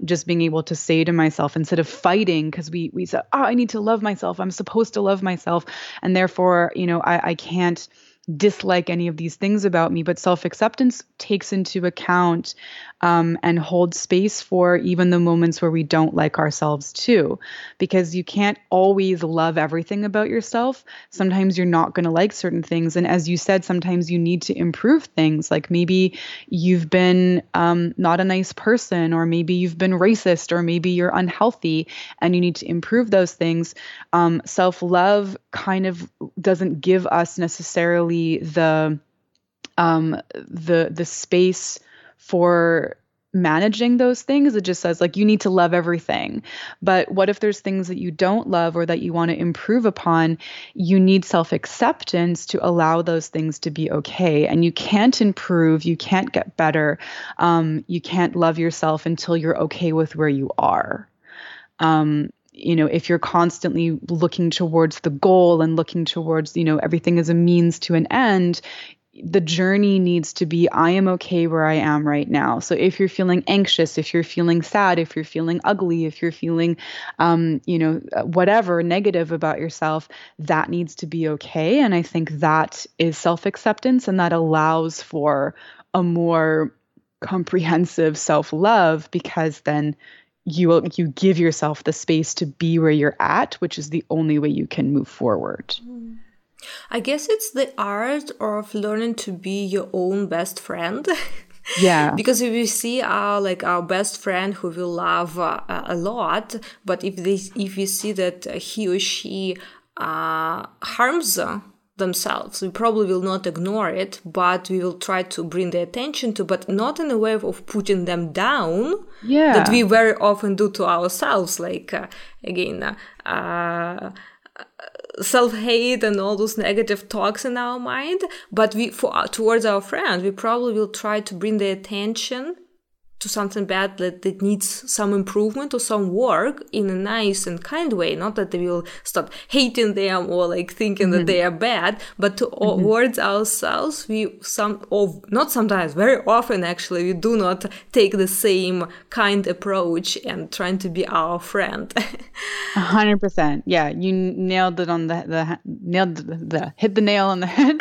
Just being able to say to myself, instead of fighting, because we said, oh, I need to love myself. I'm supposed to love myself. And therefore, you know, I can't dislike any of these things about me. But self-acceptance takes into account and holds space for even the moments where we don't like ourselves too, because you can't always love everything about yourself. Sometimes you're not going to like certain things. And as you said, sometimes you need to improve things. Like maybe you've been not a nice person, or maybe you've been racist, or maybe you're unhealthy and you need to improve those things. Self-love kind of doesn't give us necessarily the space for managing those things. It just says like, you need to love everything. But what if there's things that you don't love or that you want to improve upon? You need self-acceptance to allow those things to be okay. And you can't improve, you can't get better, you can't love yourself until you're okay with where you are. You know, if you're constantly looking towards the goal and looking towards, you know, everything as a means to an end, the journey needs to be, I am okay where I am right now. So if you're feeling anxious, if you're feeling sad, if you're feeling ugly, if you're feeling, you know, whatever negative about yourself, that needs to be okay. And I think that is self-acceptance, and that allows for a more comprehensive self-love, because then you give yourself the space to be where you're at, which is the only way you can move forward. I guess it's the art of learning to be your own best friend. Yeah. Because if you see our best friend who we love a lot, but if you see that he or she harms themselves, we probably will not ignore it, but we will try to bring the attention to, but not in a way of putting them down. Yeah. That we very often do to ourselves, self-hate and all those negative talks in our mind, but towards our friends, we probably will try to bring their attention to something bad that needs some improvement or some work in a nice and kind way. Not that they will start hating them or thinking mm-hmm. that they are bad, but towards mm-hmm. ourselves, very often actually, we do not take the same kind approach and trying to be our friend. 100%. Yeah, you nailed it on hit the nail on the head.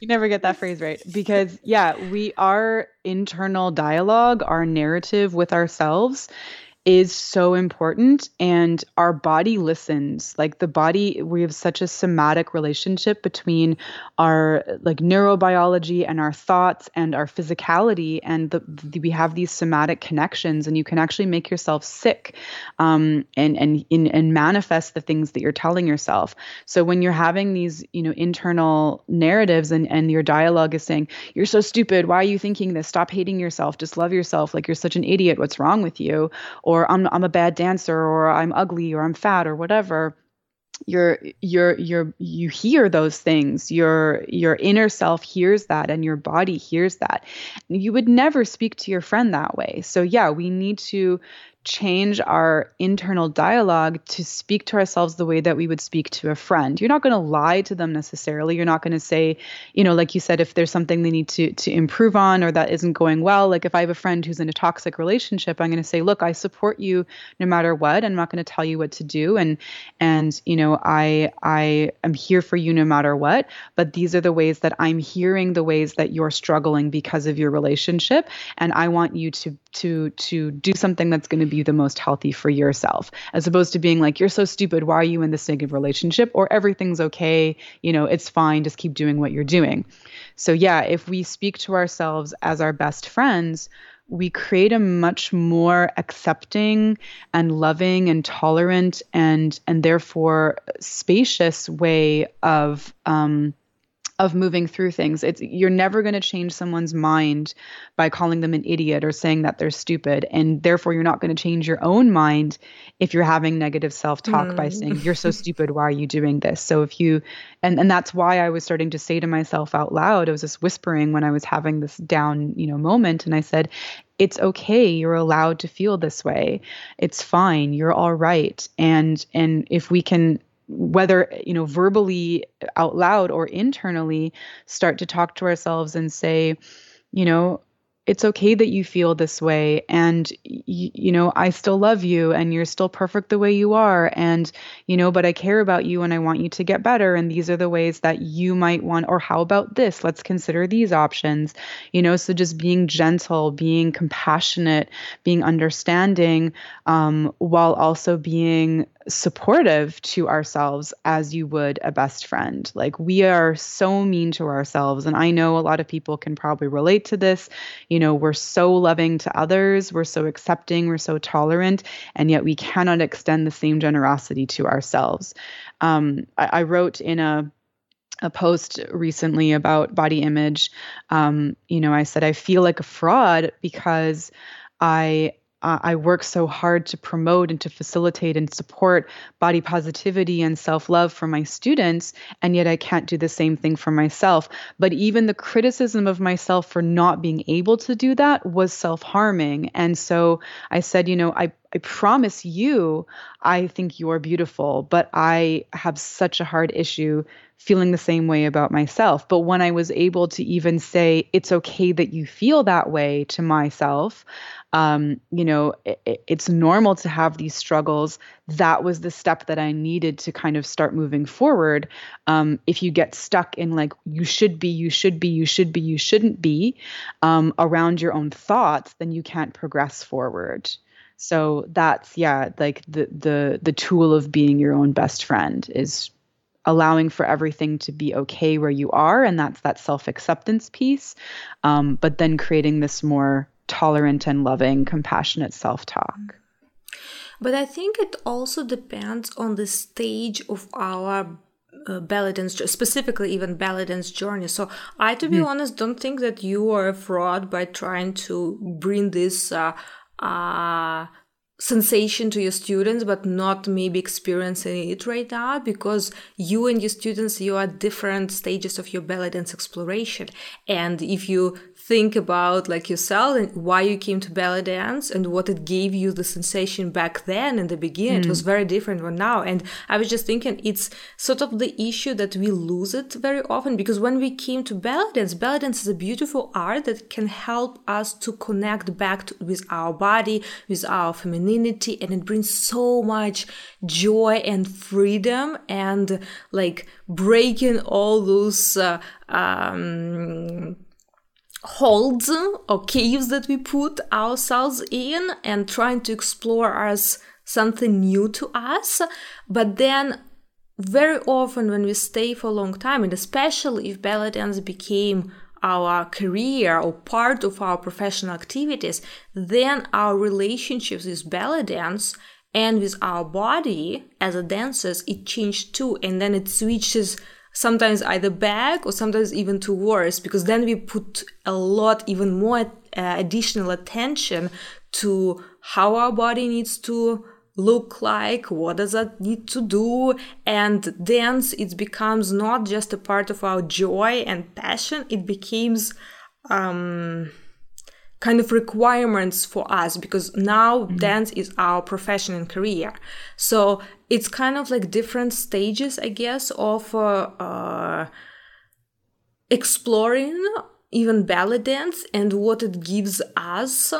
You never get that phrase right because we are. Internal dialogue, our narrative with ourselves is so important, and our body listens. We have such a somatic relationship between our neurobiology and our thoughts and our physicality, and we have these somatic connections, and you can actually make yourself sick and manifest the things that you're telling yourself. So when you're having these internal narratives and your dialogue is saying, you're so stupid, why are you thinking this, stop hating yourself, just love yourself, you're such an idiot, what's wrong with you, or I'm a bad dancer, or I'm ugly, or I'm fat, or whatever. You hear those things. Your inner self hears that, and your body hears that. You would never speak to your friend that way. So we need to change our internal dialogue to speak to ourselves the way that we would speak to a friend. You're not going to lie to them necessarily. You're not going to say, like you said, if there's something they need to improve on or that isn't going well, if I have a friend who's in a toxic relationship, I'm going to say, look, I support you no matter what. I'm not going to tell you what to do. And I am here for you no matter what, but these are the ways that I'm hearing the ways that you're struggling because of your relationship. And I want you to do something that's going to be the most healthy for yourself, as opposed to being you're so stupid, why are you in this negative relationship, or everything's okay, it's fine, just keep doing what you're doing. So if we speak to ourselves as our best friends, we create a much more accepting and loving and tolerant and therefore spacious way of moving through things. You're never going to change someone's mind by calling them an idiot or saying that they're stupid. And therefore you're not going to change your own mind if you're having negative self-talk by saying, you're so stupid, why are you doing this? So if you, and that's why I was starting to say to myself out loud, I was just whispering when I was having this down, moment. And I said, it's okay. You're allowed to feel this way. It's fine. You're all right. And if we can, whether, verbally out loud or internally, start to talk to ourselves and say, it's okay that you feel this way. And, I still love you, and you're still perfect the way you are. And, but I care about you and I want you to get better. And these are the ways that you might want, or how about this? Let's consider these options, so just being gentle, being compassionate, being understanding, while also being supportive to ourselves as you would a best friend. We are so mean to ourselves. And I know a lot of people can probably relate to this. We're so loving to others. We're so accepting. We're so tolerant. And yet we cannot extend the same generosity to ourselves. I wrote in a post recently about body image. I said, I feel like a fraud because I work so hard to promote and to facilitate and support body positivity and self-love for my students, and yet I can't do the same thing for myself. But even the criticism of myself for not being able to do that was self-harming. And so I said, I promise you, I think you're beautiful, but I have such a hard issue feeling the same way about myself. But when I was able to even say, it's okay that you feel that way to myself, it's normal to have these struggles. That was the step that I needed to kind of start moving forward. If you get stuck in you shouldn't be, around your own thoughts, then you can't progress forward. So that's the tool of being your own best friend is allowing for everything to be okay where you are. And that's that self-acceptance piece. But then creating this more tolerant and loving, compassionate self-talk. But I think it also depends on the stage of our ballet dance, specifically even ballet dance journey. So I, to be honest, don't think that you are a fraud by trying to bring this sensation to your students, but not maybe experiencing it right now, because you and your students, you are different stages of your ballet dance exploration. And if you think about like yourself and why you came to ballet dance and what it gave you the sensation back then in the beginning, it was very different from now. And I was just thinking it's sort of the issue that we lose it very often, because when we came to ballet dance is a beautiful art that can help us to connect back with our body, with our femininity, and it brings so much joy and freedom and like breaking all those holds or caves that we put ourselves in and trying to explore as something new to us. But then very often when we stay for a long time, and especially if ballet dance became our career or part of our professional activities, then our relationships with ballet dance and with our body as a dancers, it changed too. And then it switches sometimes either back or sometimes even to worse, because then we put a lot, even more additional attention to how our body needs to look like, what does that need to do, and dance, it becomes not just a part of our joy and passion, it becomes kind of requirements for us, because now dance is our profession and career. So it's kind of like different stages, I guess, of exploring even ballet dance and what it gives us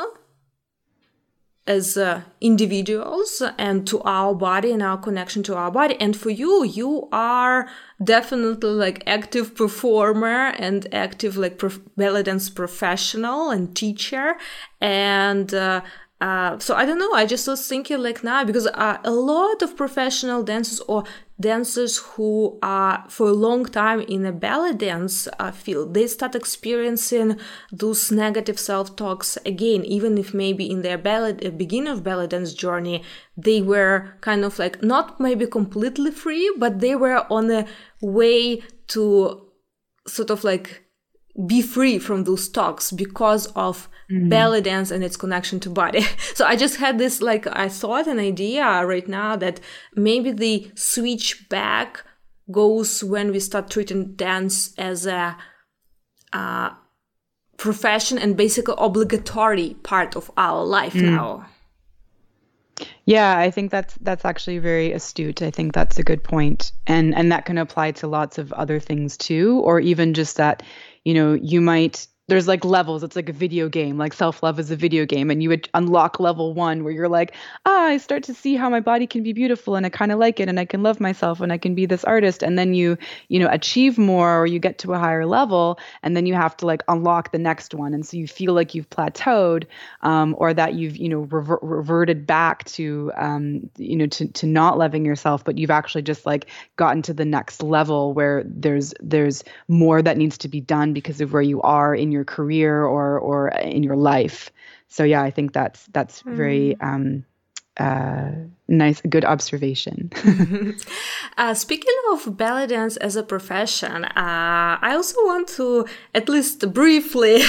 as individuals and to our body and our connection to our body. And for you, you are definitely like active performer and active like ballet dance professional and teacher. And so I don't know, I just was thinking like now, because a lot of professional dancers or dancers who are for a long time in a ballet dance field, they start experiencing those negative self-talks again, even if maybe in their beginning of ballet dance journey, they were kind of like not maybe completely free, but they were on a way to sort of like be free from those talks because of ballet dance and its connection to body. So I just had this, like, I thought an idea right now that maybe the switch back goes when we start treating dance as a profession and basically obligatory part of our life now. Yeah, I think that's actually very astute. I think that's a good point. And that can apply to lots of other things too, or even just that, you know, you might, there's like levels, it's like a video game, like self-love is a video game, and you would unlock level 1 where you're like, I start to see how my body can be beautiful and I kind of like it and I can love myself and I can be this artist. And then you know, achieve more or you get to a higher level and then you have to like unlock the next one. And so you feel like you've plateaued, or that you've, you know, reverted back to, you know, to not loving yourself, but you've actually just like gotten to the next level where there's more that needs to be done because of where you are in your career or in your life. So yeah, I think that's very nice, good observation. Speaking of ballet dance as a profession, I also want to at least briefly,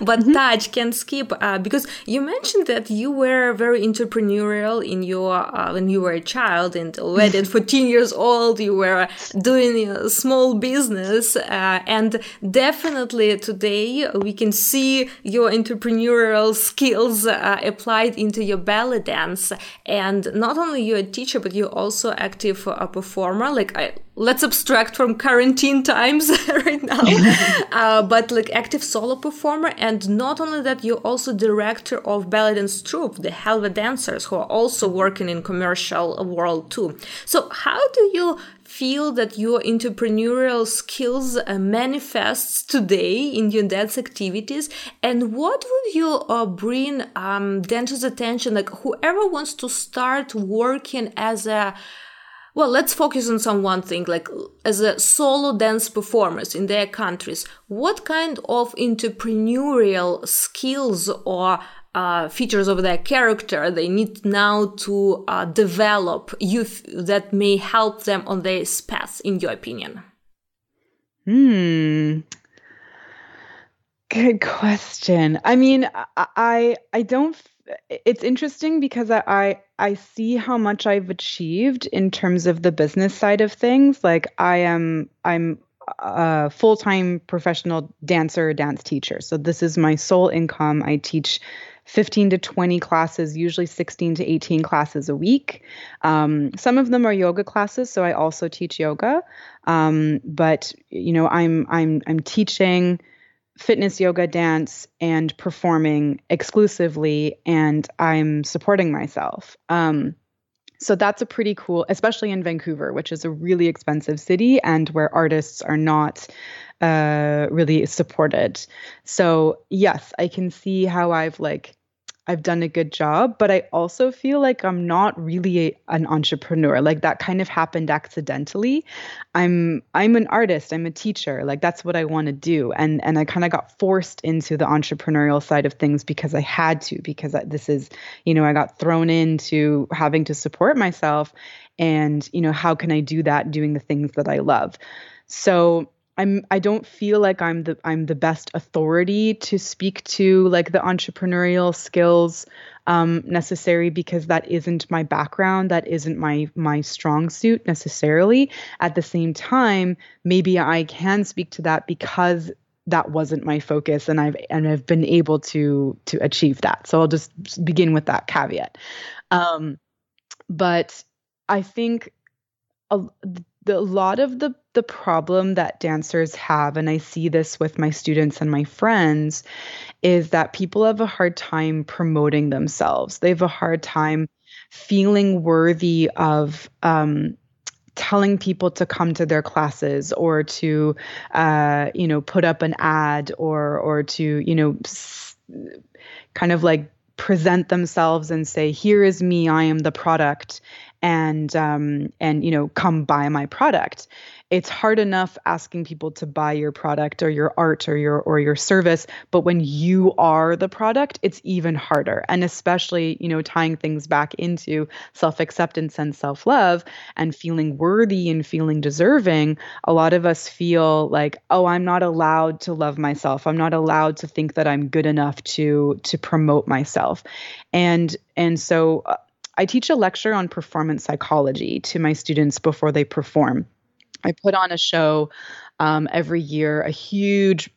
but touch, can't skip, because you mentioned that you were very entrepreneurial in your when you were a child, and already at 14 years old you were doing a small business, and definitely today we can see your entrepreneurial skills applied into your ballet dance. And not only you're a teacher, but you're also active a performer. Like, let's abstract from quarantine times right now, but like active solo performer. And not only that, you're also director of ballet dance troupe, the Hellwa Dancers, who are also working in commercial world too. So how do you feel that your entrepreneurial skills manifests today in your dance activities? And what would you bring dancers' attention, like whoever wants to start working as a Well, let's focus on some one thing, like as a solo dance performers in their countries, what kind of entrepreneurial skills or features of their character they need now to develop youth that may help them on their path, in your opinion? Good question. I mean, it's interesting because I see how much I've achieved in terms of the business side of things. Like I'm a full-time professional dance teacher. So this is my sole income. I teach 15 to 20 classes, usually 16 to 18 classes a week. Some of them are yoga classes, so I also teach yoga. But you know, I'm teaching fitness, yoga, dance, and performing exclusively, and I'm supporting myself. So that's a pretty cool, especially in Vancouver, which is a really expensive city and where artists are not really supported. So yes, I can see how I've done a good job, but I also feel like I'm not really an entrepreneur. Like that kind of happened accidentally. I'm an artist, I'm a teacher. Like that's what I want to do. And I kind of got forced into the entrepreneurial side of things because I had to, because this is, you know, I got thrown into having to support myself and, you know, how can I do that doing the things that I love? So I don't feel like I'm the best authority to speak to like the entrepreneurial skills necessary, because that isn't my background, that isn't my strong suit necessarily. At the same time, maybe I can speak to that because that wasn't my focus, and I've been able to achieve that. So I'll just begin with that caveat. But I think a lot of the problem that dancers have, and I see this with my students and my friends, is that people have a hard time promoting themselves. They have a hard time feeling worthy of telling people to come to their classes, or to, you know, put up an ad, or to, you know, kind of like present themselves and say, here is me, I am the product. And, you know, come buy my product. It's hard enough asking people to buy your product or your art or your service, but when you are the product, it's even harder. And especially, you know, tying things back into self-acceptance and self-love and feeling worthy and feeling deserving, a lot of us feel like, oh, I'm not allowed to love myself. I'm not allowed to think that I'm good enough to promote myself. And so I teach a lecture on performance psychology to my students before they perform. I put on a show every year, a huge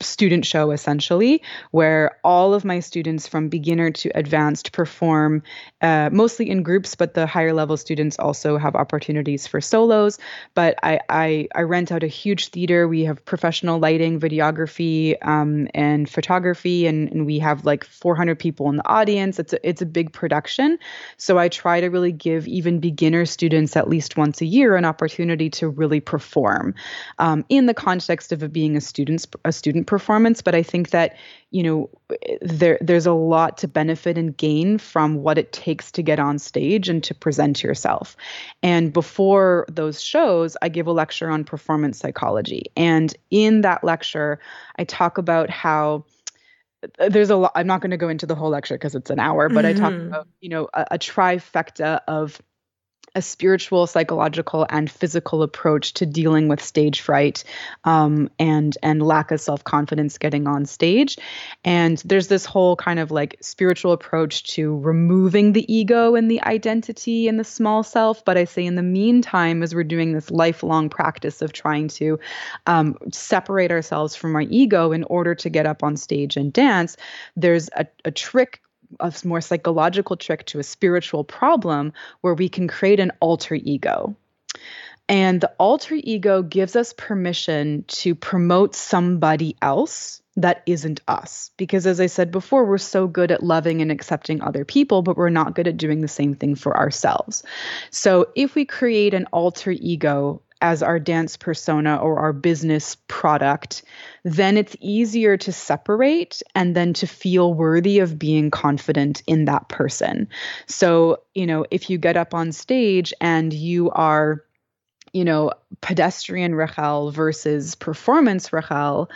student show essentially, where all of my students from beginner to advanced perform mostly in groups, but the higher level students also have opportunities for solos. But I rent out a huge theater. We have professional lighting, videography, and photography, and we have like 400 people in the audience. It's a big production. So I try to really give even beginner students at least once a year an opportunity to really perform in the context of it being a student performance. But I think that, you know, there's a lot to benefit and gain from what it takes to get on stage and to present yourself. And before those shows, I give a lecture on performance psychology. And in that lecture, I talk about how there's a lot, I'm not going to go into the whole lecture because it's an hour, but I talk about, you know, a trifecta of a spiritual, psychological, and physical approach to dealing with stage fright and lack of self-confidence getting on stage. And there's this whole kind of like spiritual approach to removing the ego and the identity and the small self. But I say in the meantime, as we're doing this lifelong practice of trying to separate ourselves from our ego in order to get up on stage and dance, there's a trick, a more psychological trick to a spiritual problem where we can create an alter ego. And the alter ego gives us permission to promote somebody else that isn't us. Because as I said before, we're so good at loving and accepting other people, but we're not good at doing the same thing for ourselves. So if we create an alter ego as our dance persona or our business product, then it's easier to separate and then to feel worthy of being confident in that person. So, you know, if you get up on stage and you are, you know, pedestrian Rahel versus performance Rahel,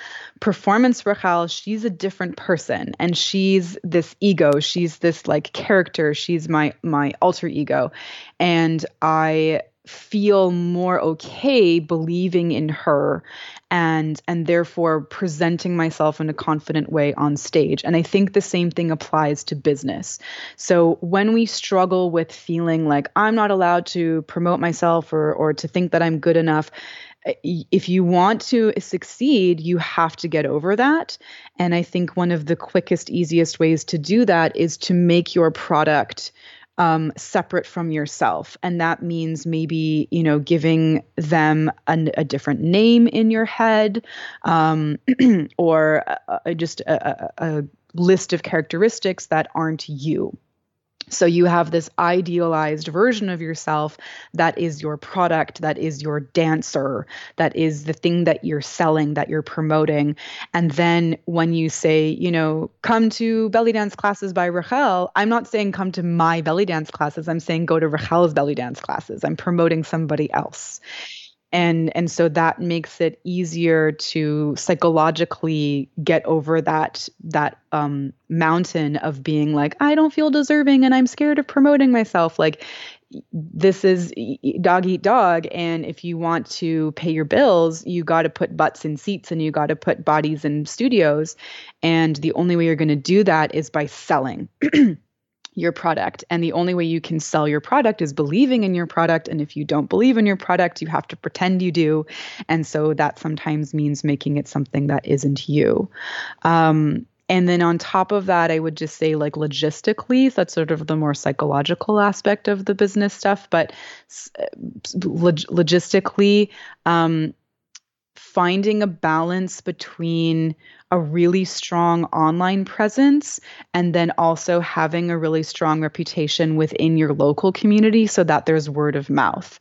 she's a different person and she's this ego. She's this like character. She's my alter ego. And I feel more okay believing in her and therefore presenting myself in a confident way on stage. And I think the same thing applies to business. So when we struggle with feeling like I'm not allowed to promote myself or to think that I'm good enough, if you want to succeed, you have to get over that. And I think one of the quickest, easiest ways to do that is to make your product separate from yourself. And that means maybe, you know, giving them a different name in your head, or just a list of characteristics that aren't you. So you have this idealized version of yourself that is your product, that is your dancer, that is the thing that you're selling, that you're promoting. And then when you say, you know, come to belly dance classes by Rahel, I'm not saying come to my belly dance classes. I'm saying go to Rahel's belly dance classes. I'm promoting somebody else. And so that makes it easier to psychologically get over that mountain of being like, I don't feel deserving and I'm scared of promoting myself. Like, this is dog eat dog. And if you want to pay your bills, you got to put butts in seats and you got to put bodies in studios. And the only way you're going to do that is by selling your product. And the only way you can sell your product is believing in your product. And if you don't believe in your product, you have to pretend you do. And so that sometimes means making it something that isn't you. And then on top of that, I would just say, like, logistically, that's sort of the more psychological aspect of the business stuff. But logistically, finding a balance between a really strong online presence and then also having a really strong reputation within your local community so that there's word of mouth.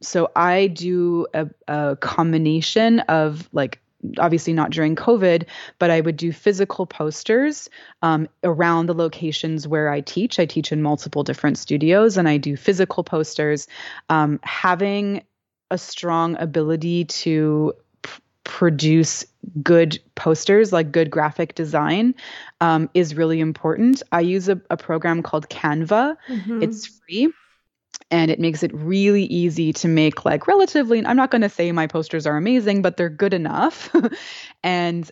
So I do a combination of, like, obviously not during COVID, but I would do physical posters around the locations where I teach. I teach in multiple different studios and I do physical posters. Having a strong ability to produce good posters, like good graphic design, is really important. I use a program called Canva. Mm-hmm. It's free. And it makes it really easy to make, like, relatively, I'm not going to say my posters are amazing, but they're good enough. And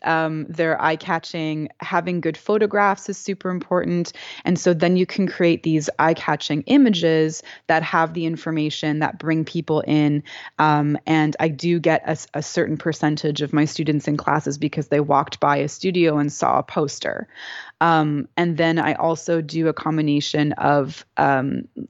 they're eye-catching. Having good photographs is super important. And so then you can create these eye-catching images that have the information that bring people in. And I do get a certain percentage of my students in classes because they walked by a studio and saw a poster. And then I also do a combination of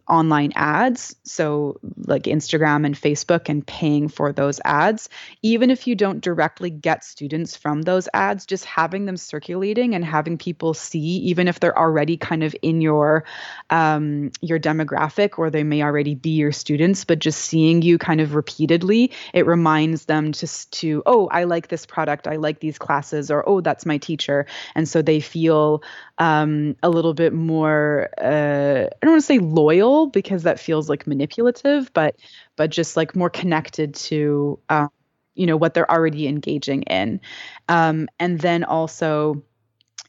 online ads, so like Instagram and Facebook, and paying for those ads. Even if you don't directly get students from those ads, just having them circulating and having people see, even if they're already kind of in your demographic, or they may already be your students, but just seeing you kind of repeatedly, it reminds them to, oh, I like this product, I like these classes, or, oh, that's my teacher. And so they feel a little bit more, I don't want to say loyal, because that feels like manipulative, but just like more connected to, you know, what they're already engaging in. And then also,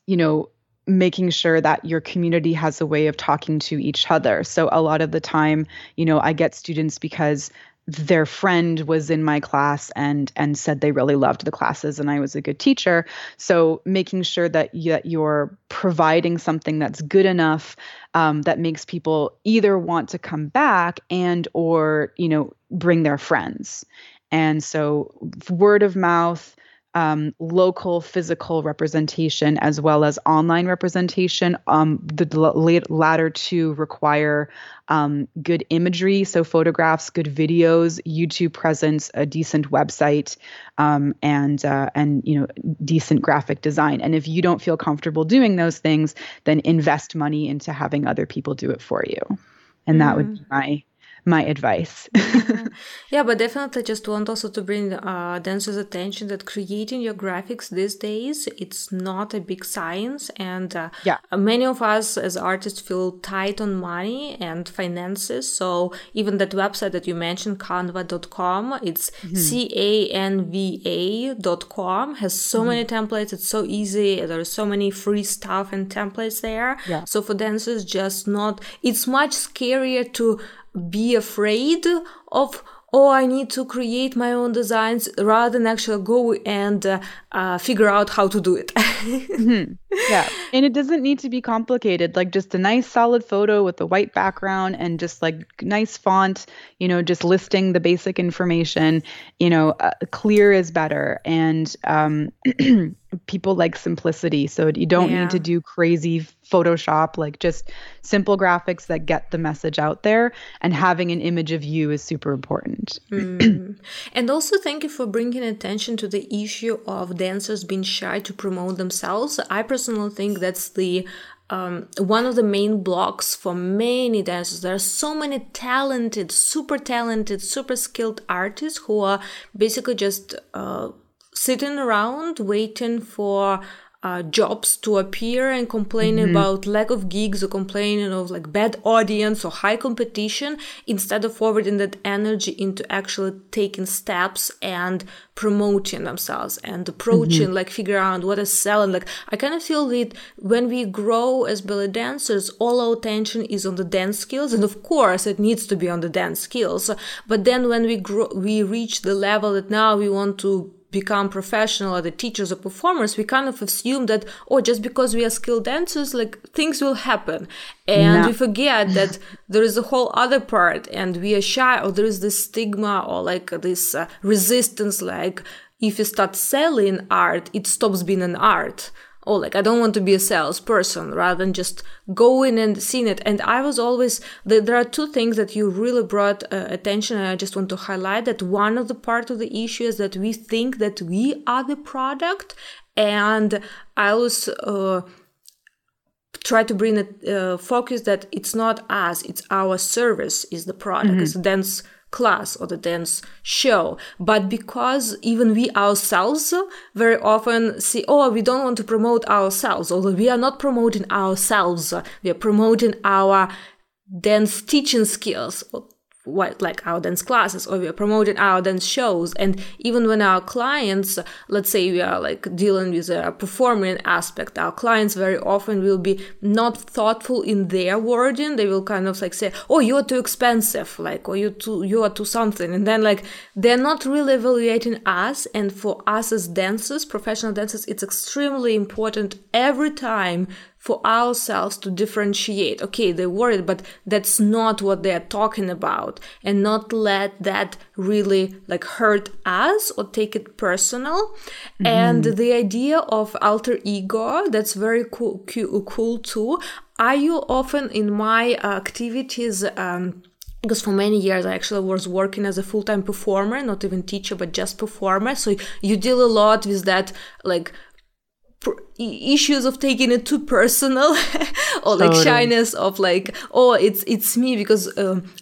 you know, making sure that your community has a way of talking to each other. So a lot of the time, you know, I get students because their friend was in my class and said they really loved the classes and I was a good teacher. So making sure that you're providing something that's good enough that makes people either want to come back and or, you know, bring their friends. And so word of mouth, local physical representation as well as online representation. The latter two require good imagery, so photographs, good videos, YouTube presence, a decent website, and you know, decent graphic design. And if you don't feel comfortable doing those things, then invest money into having other people do it for you. And that would be my my advice. Yeah, but definitely just want also to bring dancers' attention that creating your graphics these days, it's not a big science. And many of us as artists feel tight on money and finances. So even that website that you mentioned, Canva.com, it's Canva.com, has so many templates. It's so easy. There are so many free stuff and templates there. Yeah. So for dancers, just not, it's much scarier to be afraid of, oh, I need to create my own designs, rather than actually go and figure out how to do it. Mm-hmm. Yeah. And it doesn't need to be complicated. Like just a nice solid photo with a white background and just like nice font, you know, just listing the basic information, you know, clear is better. And people like simplicity. So you don't need to do crazy Photoshop, like just simple graphics that get the message out there, and having an image of you is super important. And also thank you for bringing attention to the issue of dancers being shy to promote themselves. I personally think that's the one of the main blocks for many dancers. There are so many talented, super skilled artists who are basically just sitting around waiting for jobs to appear and complaining about lack of gigs, or complaining of like bad audience or high competition, instead of forwarding that energy into actually taking steps and promoting themselves and approaching, like figuring out what is selling. Like I kind of feel that when we grow as belly dancers, all our attention is on the dance skills, and of course it needs to be on the dance skills. But then when we grow, we reach the level that now we want to become professional or the teachers or performers, we kind of assume that, oh, just because we are skilled dancers, like things will happen. And we forget that there is a whole other part, and we are shy, or there is this stigma or like this resistance, like if you start selling art, it stops being an art. Or like, I don't want to be a salesperson, rather than just going and seeing it. And I was always, there are two things that you really brought attention, and I just want to highlight that one of the part of the issue is that we think that we are the product. And I always try to bring a focus that it's not us, it's our service is the product. It's a dance class or the dance show. But because even we ourselves very often see, oh, we don't want to promote ourselves, although we are not promoting ourselves, we are promoting our dance teaching skills, what, like our dance classes, or we are promoting our dance shows. And even when our clients, let's say we are like dealing with a performing aspect, our clients very often will be not thoughtful in their wording. They will kind of like say, oh, you're too expensive, like, or you are too something. And then like, they're not really evaluating us. And for us as dancers, professional dancers, it's extremely important every time for ourselves to differentiate. Okay, they're worried, but that's not what they're talking about, and not let that really like hurt us or take it personal. And the idea of alter ego, that's very cool too. I often in my activities, because for many years I actually was working as a full-time performer, not even teacher, but just performer. So you deal a lot with that, like issues of taking it too personal, or like shyness of like, oh, it's me, because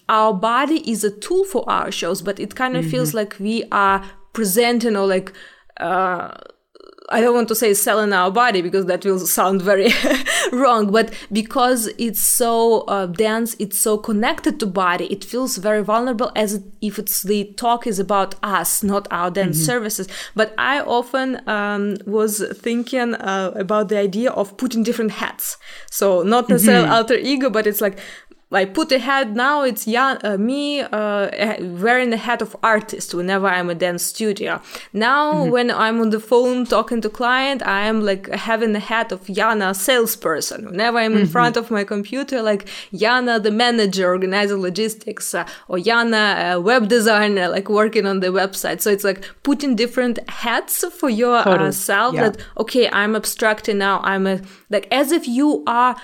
our body is a tool for our shows, but it kind of feels like we are presenting, or like I don't want to say selling our body, because that will sound very wrong, but because it's so dance, it's so connected to body, it feels very vulnerable, as if it's the talk is about us, not our dance services. But I often was thinking about the idea of putting different hats. So not necessarily alter ego, but it's like, I put a hat now, it's me wearing the hat of artist whenever I'm a dance studio. Now, when I'm on the phone talking to client, I'm like having the hat of Jana salesperson. Whenever I'm in front of my computer, like Jana the manager, organizer logistics, or Jana web designer, like working on the website. So it's like putting different hats for yourself. That, okay, I'm abstracting now. I'm like, as if you are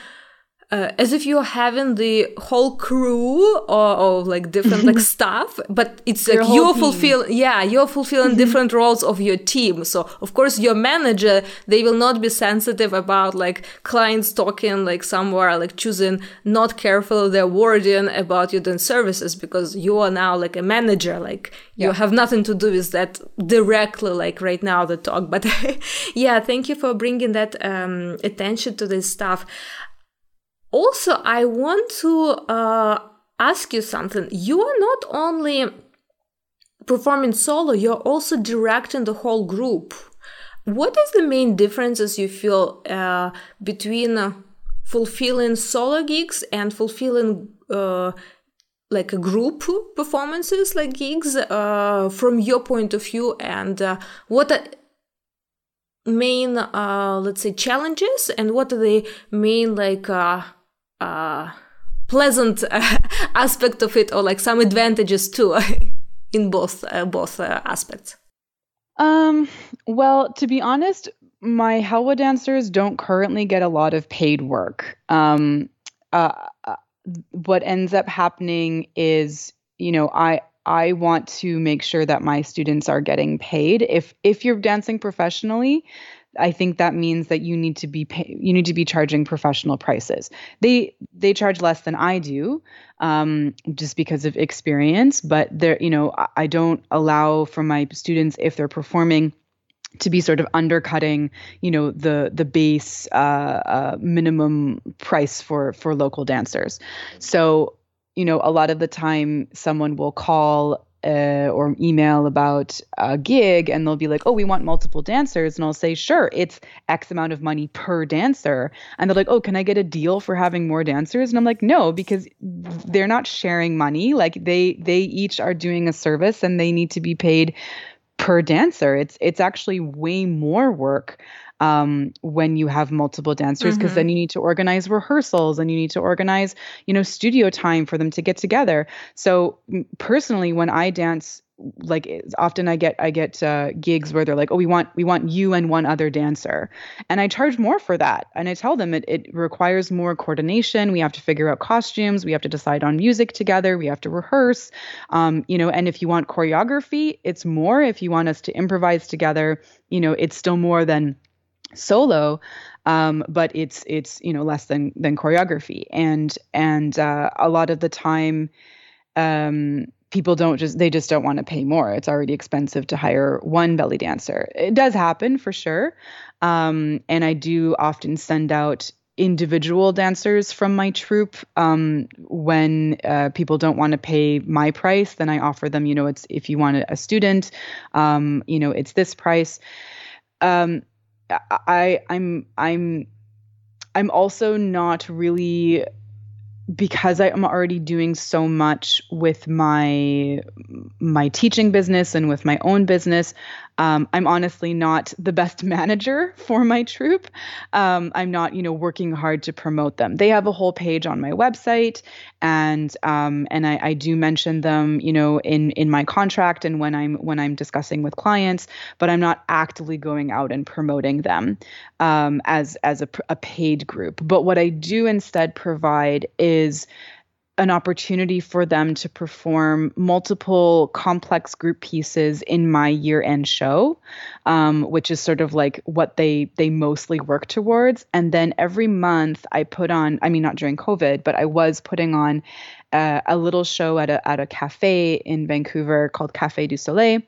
as if you're having the whole crew or like different like staff, but it's like you're fulfilling mm-hmm. different roles of your team. So of course your manager, they will not be sensitive about like clients talking like somewhere, like choosing not carefully their wording about your dance services, because you are now like a manager, like you have nothing to do with that directly, like right now the talk. But yeah, thank you for bringing that attention to this stuff. Also, I want to ask you something. You are not only performing solo, you're also directing the whole group. What is the main differences you feel between fulfilling solo gigs and fulfilling like a group performances, like gigs, from your point of view? And what are main, let's say, challenges, and what are the main like pleasant aspect of it, or like some advantages too in both aspects? Well, to be honest, my Hellwa dancers don't currently get a lot of paid work. What ends up happening is, you know, I want to make sure that my students are getting paid. If you're dancing professionally, I think that means that you need to be charging professional prices. They charge less than I do, just because of experience. But there, you know, I don't allow for my students, if they're performing, to be sort of undercutting, you know, the base minimum price for local dancers. So, you know, a lot of the time someone will call or email about a gig, and they'll be like, oh, we want multiple dancers. And I'll say, sure, it's X amount of money per dancer. And they're like, oh, can I get a deal for having more dancers? And I'm like, no, because they're not sharing money. Like they each are doing a service, and they need to be paid per dancer. It's actually way more work when you have multiple dancers, because then you need to organize rehearsals, and you need to organize, you know, studio time for them to get together. So personally, when I dance, like often I get gigs where they're like, oh, we want you and one other dancer, and I charge more for that. And I tell them it requires more coordination. We have to figure out costumes. We have to decide on music together. We have to rehearse, you know. And if you want choreography, it's more. If you want us to improvise together, you know, it's still more than solo, but it's you know, less than choreography. And a lot of the time, people they just don't want to pay more. It's already expensive to hire one belly dancer. It does happen for sure, and I do often send out individual dancers from my troupe. When people don't want to pay my price, then I offer them, you know, it's, if you want a student, you know, it's this price. I'm also not really, because I am already doing so much with my teaching business and with my own business. I'm honestly not the best manager for my troupe. I'm not, you know, working hard to promote them. They have a whole page on my website, and I do mention them, you know, in my contract and when I'm discussing with clients, but I'm not actively going out and promoting them, as a paid group. But what I do instead provide is an opportunity for them to perform multiple complex group pieces in my year-end show, which is sort of like what they mostly work towards. And then every month I put on, I mean, not during COVID, but I was putting on a little show at a cafe in Vancouver called Cafe du Soleil.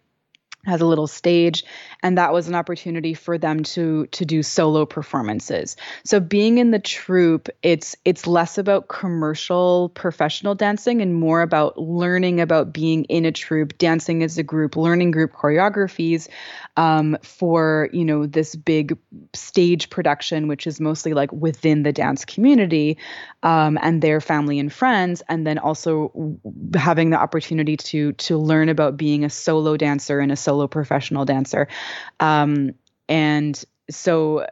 Has a little stage, and that was an opportunity for them to do solo performances. So being in the troupe, it's less about commercial professional dancing and more about learning about being in a troupe, dancing as a group, learning group choreographies, for, you know, this big stage production, which is mostly like within the dance community, and their family and friends, and then also having the opportunity to learn about being a solo dancer and a solo professional dancer. And so,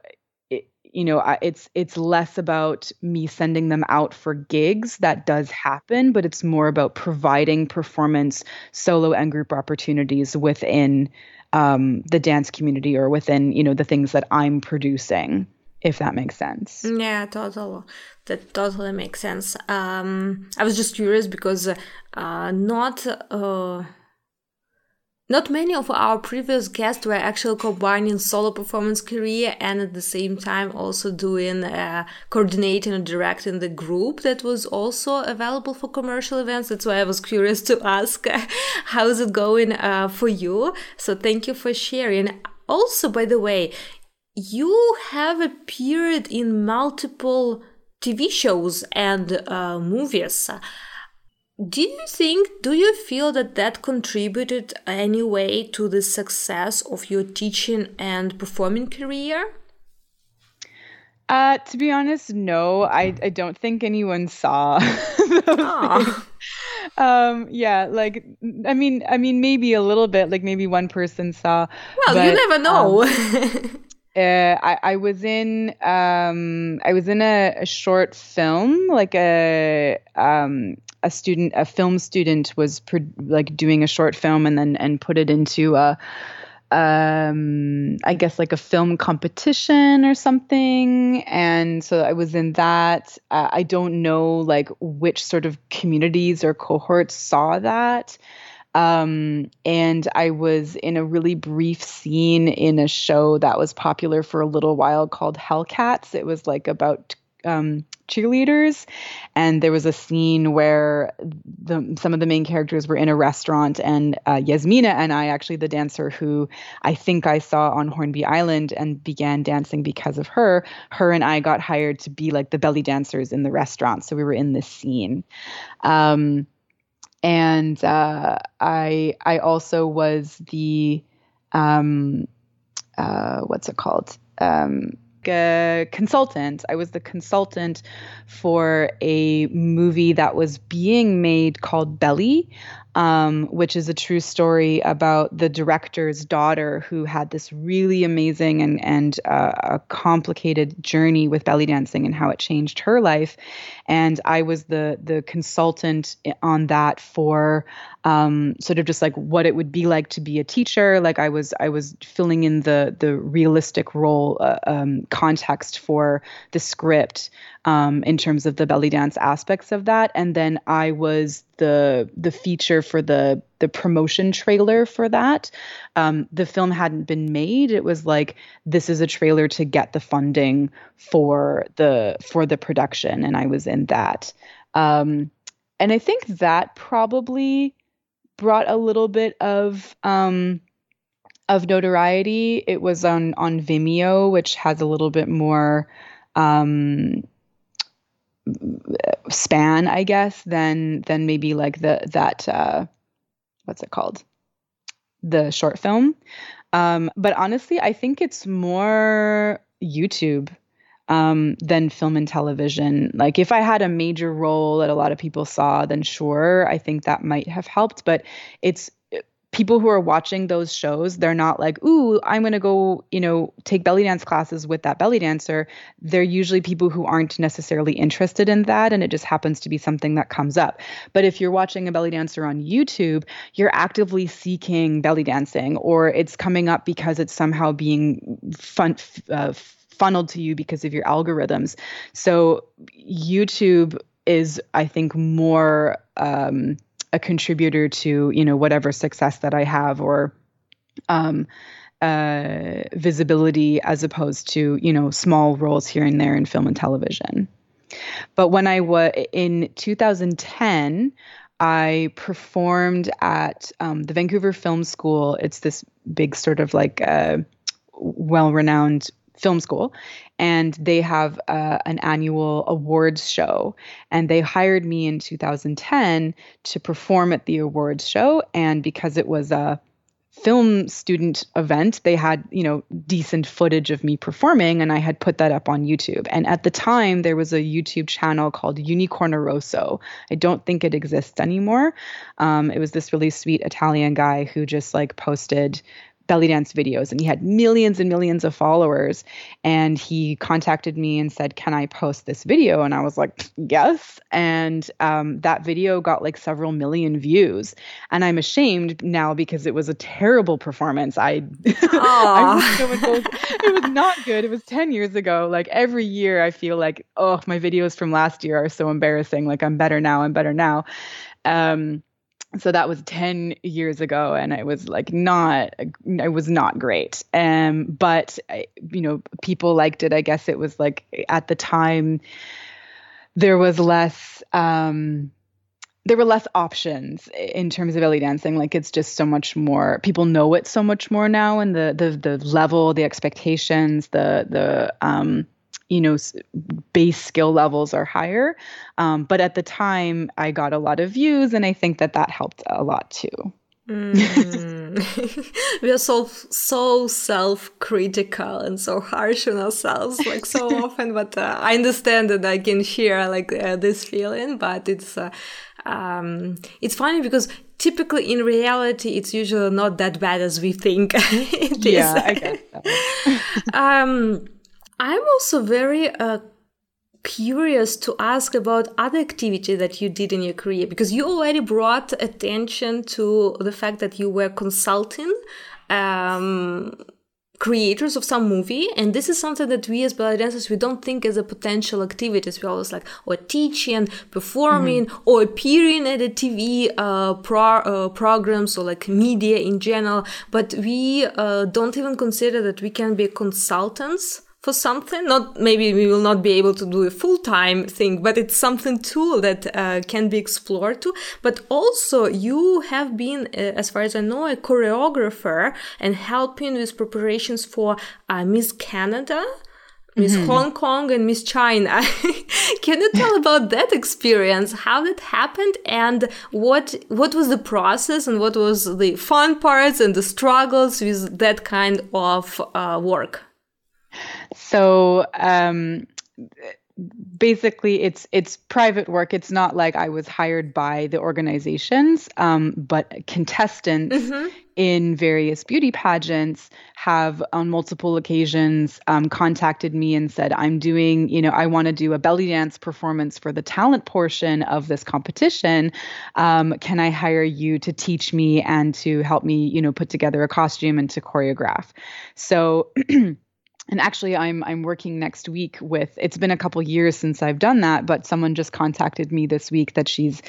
it's less about me sending them out for gigs. That does happen, but it's more about providing performance, solo and group opportunities within the dance community, or within, you know, the things that I'm producing, if that makes sense. Yeah, totally. That totally makes sense. I was just curious because not many of our previous guests were actually combining solo performance career and at the same time also doing coordinating and directing the group that was also available for commercial events. That's why I was curious to ask how is it going for you. So thank you for sharing. Also, by the way, you have appeared in multiple TV shows and movies. Do you feel that contributed any way to the success of your teaching and performing career? To be honest, no. I don't think anyone saw those things. I mean, maybe a little bit. Like maybe one person saw. Well, but, you never know. I was in a short film, like a film student was doing a short film and put it into a film competition or something. And so I was in that. I don't know which sort of communities or cohorts saw that. And I was in a really brief scene in a show that was popular for a little while called Hellcats. It was about cheerleaders, and there was a scene where some of the main characters were in a restaurant, and Yasmina and I, actually the dancer who I think I saw on Hornby Island and began dancing because of her and I got hired to be the belly dancers in the restaurant. So we were in this scene. I also was the consultant. I was the consultant for a movie that was being made called Belly, which is a true story about the director's daughter who had this really amazing and a complicated journey with belly dancing and how it changed her life. And I was the consultant on that for sort of just what it would be like to be a teacher. I was filling in the realistic role context for the script in terms of the belly dance aspects of that. And then I was the feature for the promotion trailer for that. The film hadn't been made. It was this is a trailer to get the funding for the production. And I was in that. And I think that probably brought a little bit of notoriety. It was on Vimeo, which has a little bit more, span, I guess, than maybe the short film. But honestly, I think it's more YouTube than film and television. If I had a major role that a lot of people saw, then sure, I think that might have helped. But it's people who are watching those shows, they're not ooh, I'm going to go, take belly dance classes with that belly dancer. They're usually people who aren't necessarily interested in that. And it just happens to be something that comes up. But if you're watching a belly dancer on YouTube, you're actively seeking belly dancing, or it's coming up because it's somehow being funneled to you because of your algorithms. So YouTube is, I think, more, a contributor to, whatever success that I have or visibility, as opposed to, small roles here and there in film and television. But when I was in 2010, I performed at the Vancouver Film School. It's this big sort of well-renowned film school, and they have an annual awards show, and they hired me in 2010 to perform at the awards show. And because it was a film student event, they had decent footage of me performing, and I had put that up on YouTube. And at the time there was a YouTube channel called Unicorneroso. I don't think it exists anymore. It was this really sweet Italian guy who just posted belly dance videos, and he had millions and millions of followers. And he contacted me and said, can I post this video? And I was like, yes. And that video got like several million views. And I'm ashamed now because it was a terrible performance. It was not good. It was 10 years ago. Like every year I feel like, oh, my videos from last year are so embarrassing. Like I'm better now. So that was 10 years ago, and it was not great. But, people liked it. I guess it was like at the time there was less, there were less options in terms of belly dancing. Like it's just so much more, people know it so much more now, and the level, the expectations, base skill levels are higher. But at the time I got a lot of views, and I think that helped a lot too. We are so self-critical and so harsh on ourselves, like so often, but I understand that I can share like this feeling, but it's funny because typically in reality, it's usually not that bad as we think it is. I guess so. I'm also very curious to ask about other activity that you did in your career, because you already brought attention to the fact that you were consulting creators of some movie, and this is something that we as ballet dancers, we don't think as a potential activities. We're always like, or teaching, performing, or appearing at a TV programs or like media in general, but we don't even consider that we can be consultants for something. Not maybe we will not be able to do a full-time thing, but it's something too that can be explored too. But also you have been, as far as I know, a choreographer and helping with preparations for Miss Canada, Miss Hong Kong, and Miss China. Can you tell about that experience, how that happened, and what was the process, and what was the fun parts and the struggles with that kind of work? So, basically it's private work. It's not like I was hired by the organizations, but contestants in various beauty pageants have on multiple occasions contacted me and said, I'm doing, I want to do a belly dance performance for the talent portion of this competition. Can I hire you to teach me and to help me, put together a costume and to choreograph? So and actually, I'm working next week with, it's been a couple years since I've done that, but someone just contacted me this week that she's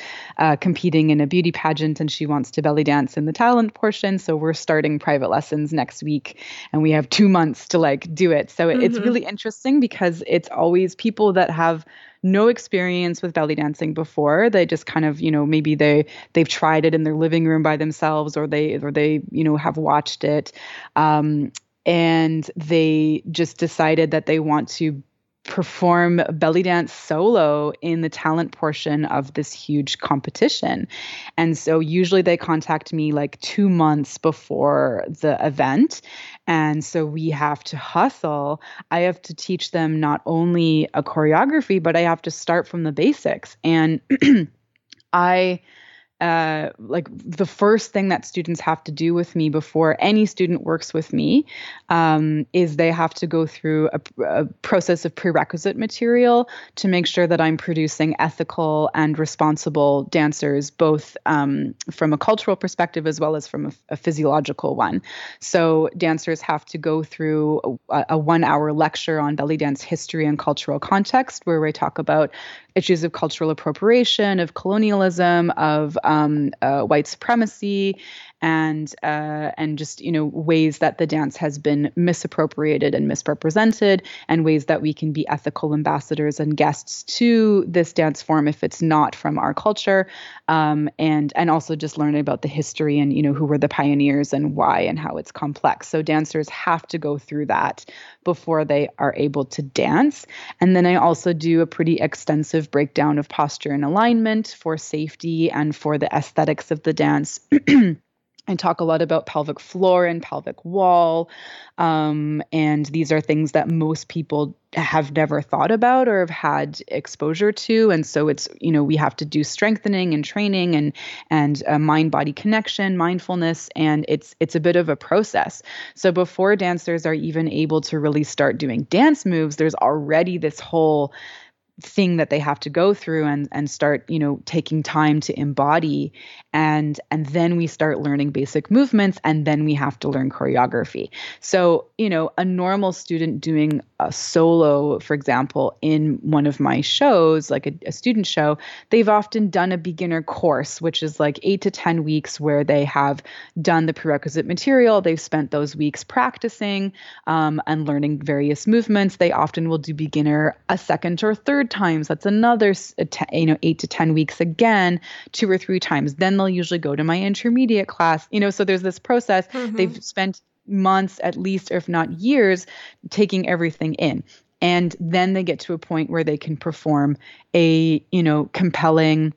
competing in a beauty pageant and she wants to belly dance in the talent portion. So we're starting private lessons next week, and we have 2 months to like do it. So it's really interesting because it's always people that have no experience with belly dancing before. They just kind of, maybe they've tried it in their living room by themselves, or they have watched it. And they just decided that they want to perform belly dance solo in the talent portion of this huge competition. And so usually they contact me like 2 months before the event. And so we have to hustle. I have to teach them not only a choreography, but I have to start from the basics. And like the first thing that students have to do with me before any student works with me is they have to go through a process of prerequisite material to make sure that I'm producing ethical and responsible dancers, both from a cultural perspective as well as from a physiological one. So dancers have to go through a 1 hour lecture on belly dance history and cultural context, where we talk about issues of cultural appropriation, of colonialism, of white supremacy, and just ways that the dance has been misappropriated and misrepresented, and ways that we can be ethical ambassadors and guests to this dance form if it's not from our culture, and also just learning about the history and who were the pioneers and why and how it's complex. So dancers have to go through that before they are able to dance. And then I also do a pretty extensive breakdown of posture and alignment for safety and for the aesthetics of the dance I talk a lot about pelvic floor and pelvic wall. And these are things that most people have never thought about or have had exposure to. And so it's, you know, we have to do strengthening and training and mind-body connection, mindfulness, and it's a bit of a process. So before dancers are even able to really start doing dance moves, there's already this whole thing that they have to go through and start, you know, taking time to embody. And then we start learning basic movements, and then we have to learn choreography. So, you know, a normal student doing a solo, for example, in one of my shows, like a student show, they've often done a beginner course, which is like 8 to 10 weeks where they have done the prerequisite material. They've spent those weeks practicing and learning various movements. They often will do beginner a second or third times. That's another, 8 to 10 weeks again, 2 or 3 times. Then they'll usually go to my intermediate class, you know, so there's this process. Mm-hmm. They've spent months at least, if not years, taking everything in. And then they get to a point where they can perform a, you know, compelling,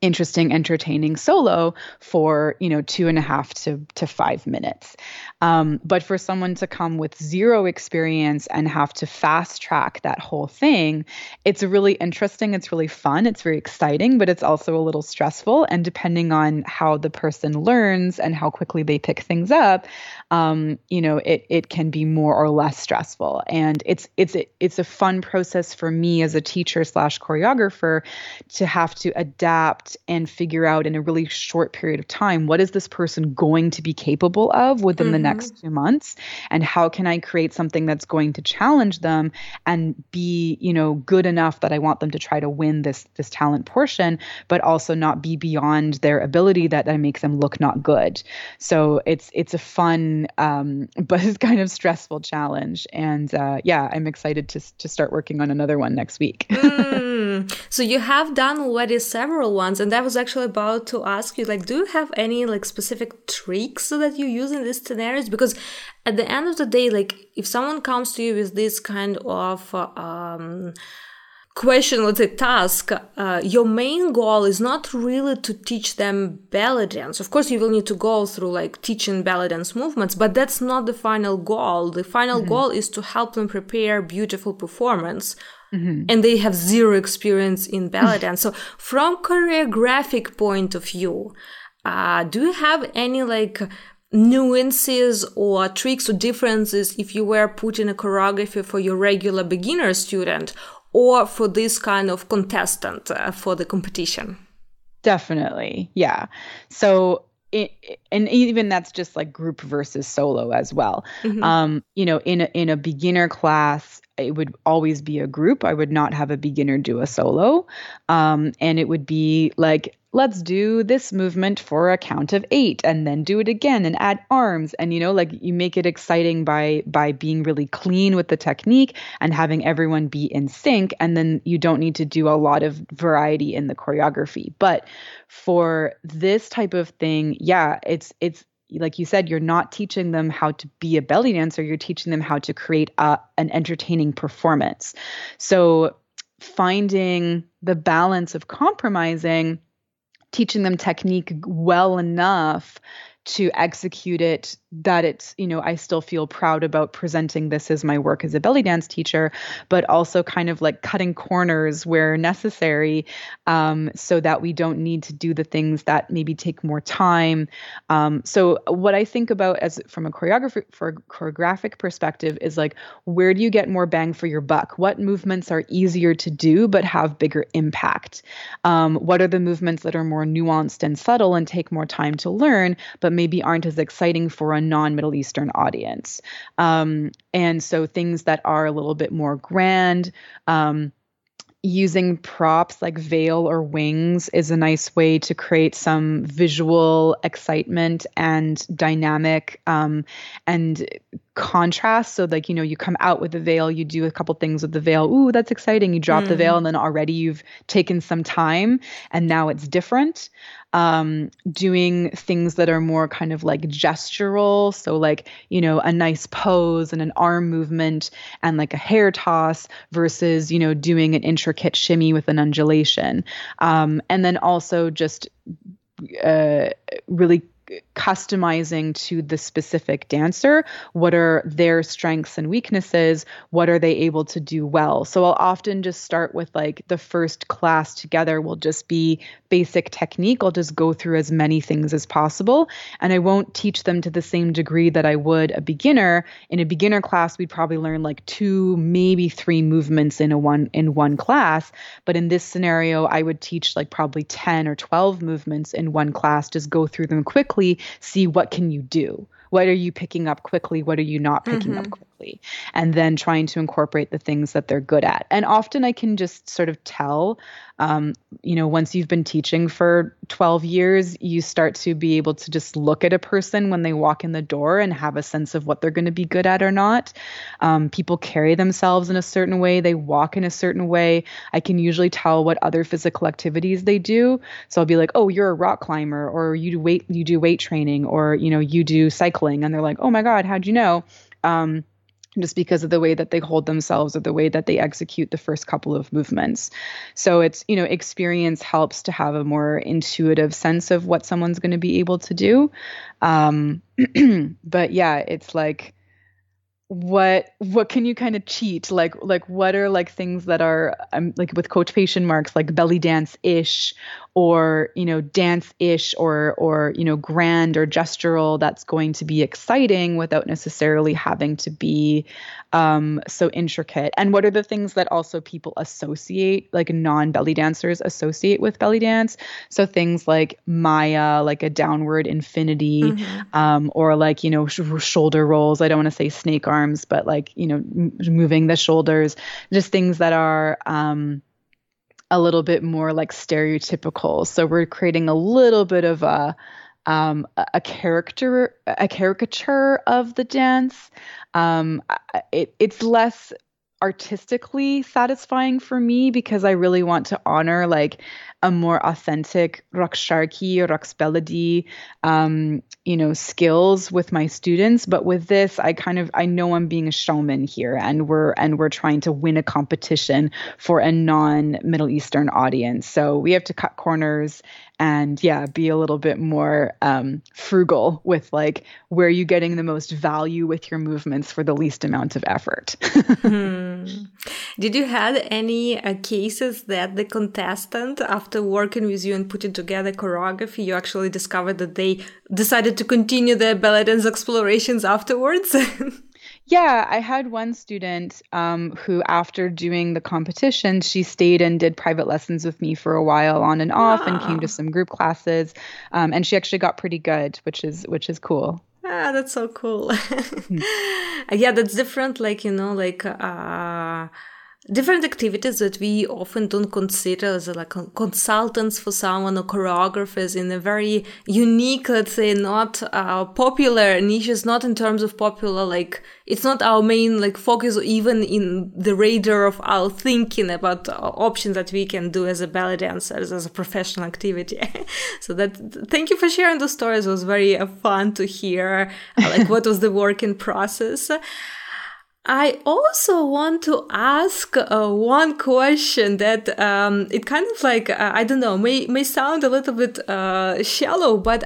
interesting, entertaining solo for, you know, 2.5 to 5 minutes. But for someone to come with zero experience and have to fast track that whole thing, it's really interesting. It's really fun. It's very exciting, but it's also a little stressful. And depending on how the person learns and how quickly they pick things up, you know, it can be more or less stressful. And it's a fun process for me as a teacher/choreographer to have to adapt and figure out in a really short period of time, what is this person going to be capable of within the next 2 months? And how can I create something that's going to challenge them and be, you know, good enough that I want them to try to win this talent portion, but also not be beyond their ability that makes them look not good. So it's a fun, but it's kind of stressful challenge. And I'm excited to start working on another one next week. So you have done already several ones. And I was actually about to ask you, like, do you have any like specific tricks that you use in these scenarios? Because at the end of the day, like, if someone comes to you with this kind of question, let's say task, your main goal is not really to teach them ballet dance. Of course, you will need to go through like teaching ballet dance movements, but that's not the final goal. The final goal is to help them prepare beautiful performance. Mm-hmm. And they have zero experience in ballet dance. So from choreographic point of view, do you have any like nuances or tricks or differences if you were putting a choreography for your regular beginner student or for this kind of contestant for the competition? Definitely. Yeah. So and even that's just like group versus solo as well. Mm-hmm. You know, in a beginner class, it would always be a group. I would not have a beginner do a solo. And it would be like, let's do this movement for a count of 8 and then do it again and add arms. And, you know, like you make it exciting by being really clean with the technique and having everyone be in sync. And then you don't need to do a lot of variety in the choreography. But for this type of thing, yeah, it's, like you said, you're not teaching them how to be a belly dancer. You're teaching them how to create an entertaining performance. So finding the balance of compromising, teaching them technique well enough to execute it, that it's, you know, I still feel proud about presenting this as my work as a belly dance teacher, but also kind of like cutting corners where necessary, so that we don't need to do the things that maybe take more time. So what I think about from a choreographic perspective is like, where do you get more bang for your buck? What movements are easier to do but have bigger impact? What are the movements that are more nuanced and subtle and take more time to learn, but maybe aren't as exciting for a non-Middle Eastern audience? And so things that are a little bit more grand, using props like veil or wings is a nice way to create some visual excitement and dynamic and contrast. So like, you know, you come out with the veil, you do a couple things with the veil. Ooh, that's exciting. You drop the veil and then already you've taken some time and now it's different. Doing things that are more kind of like gestural. So like, you know, a nice pose and an arm movement and like a hair toss versus, you know, doing an intricate shimmy with an undulation. And then also just really customizing to the specific dancer. What are their strengths and weaknesses? What are they able to do well? So I'll often just start with like the first class together will just be basic technique. I'll just go through as many things as possible. And I won't teach them to the same degree that I would a beginner. In a beginner class, we'd probably learn like 2, maybe 3 movements in one class. But in this scenario, I would teach like probably 10 or 12 movements in one class, just go through them quickly, see what can you do. What are you picking up quickly? What are you not picking up quickly? And then trying to incorporate the things that they're good at. And often I can just sort of tell, once you've been teaching for 12 years, you start to be able to just look at a person when they walk in the door and have a sense of what they're going to be good at or not. People carry themselves in a certain way. They walk in a certain way. I can usually tell what other physical activities they do. So I'll be like, oh, you're a rock climber, or you do weight training, or, you do cycling. And they're like, oh my God, how'd you know? Just because of the way that they hold themselves or the way that they execute the first couple of movements. So it's, experience helps to have a more intuitive sense of what someone's going to be able to do. But yeah, it's like, what can you kind of cheat? Like what are like things that are like with quotation marks, like belly dance ish or, dance ish or, grand or gestural, that's going to be exciting without necessarily having to be, so intricate. And what are the things that also people associate, like non-belly dancers associate with belly dance? So things like Maya, like a downward infinity, or like, shoulder rolls. I don't want to say snake arm, but like, moving the shoulders, just things that are a little bit more like stereotypical. So we're creating a little bit of a caricature of the dance. It's less artistically satisfying for me because I really want to honor like a more authentic raksharki or rakspeladi, skills with my students. But with this, I know I'm being a showman here, and we're trying to win a competition for a non-Middle Eastern audience. So we have to cut corners and be a little bit more frugal with like where are you getting the most value with your movements for the least amount of effort. Did you have any cases that the contestant, after working with you and putting together choreography, you actually discovered that they decided to continue their ballet dance explorations afterwards? Yeah, I had one student who, after doing the competition, she stayed and did private lessons with me for a while on and off, and came to some group classes, and she actually got pretty good, which is cool. Ah, that's so cool. Yeah, that's different. Like different activities that we often don't consider as like consultants for someone or choreographers in a very unique, let's say, not popular niches, not in terms of popular, like it's not our main like focus or even in the radar of our thinking about options that we can do as a ballet dancer, as a professional activity. So thank you for sharing those stories. It was very fun to hear like what was the working process. I also want to ask one question that it kind of like, I don't know, may sound a little bit shallow, but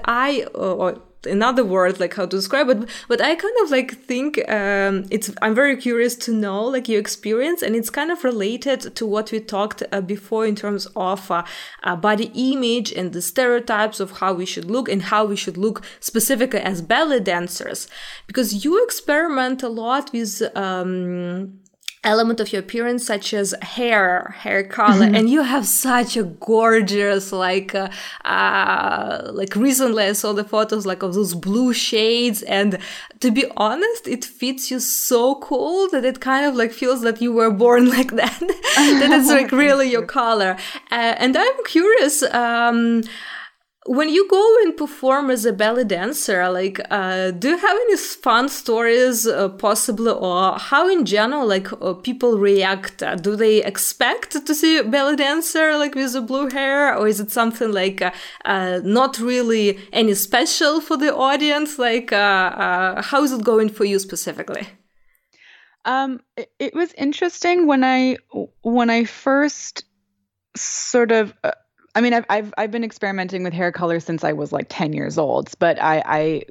or another word like how to describe it, but I kind of like think I'm very curious to know like your experience, and it's kind of related to what we talked before in terms of body image and the stereotypes of how we should look and how we should look specifically as ballet dancers, because you experiment a lot with element of your appearance, such as hair color, and you have such a gorgeous like recently I saw the photos like of those blue shades, and to be honest it fits you so cool that it kind of like feels that you were born like that, that it's like really your color, and I'm curious, when you go and perform as a ballet dancer, like, do you have any fun stories possibly, or how in general, like, people react? Do they expect to see a ballet dancer, like, with the blue hair? Or is it something like not really any special for the audience? Like, how is it going for you specifically? It was interesting when I first sort of I mean, I've been experimenting with hair color since I was like 10 years old, but I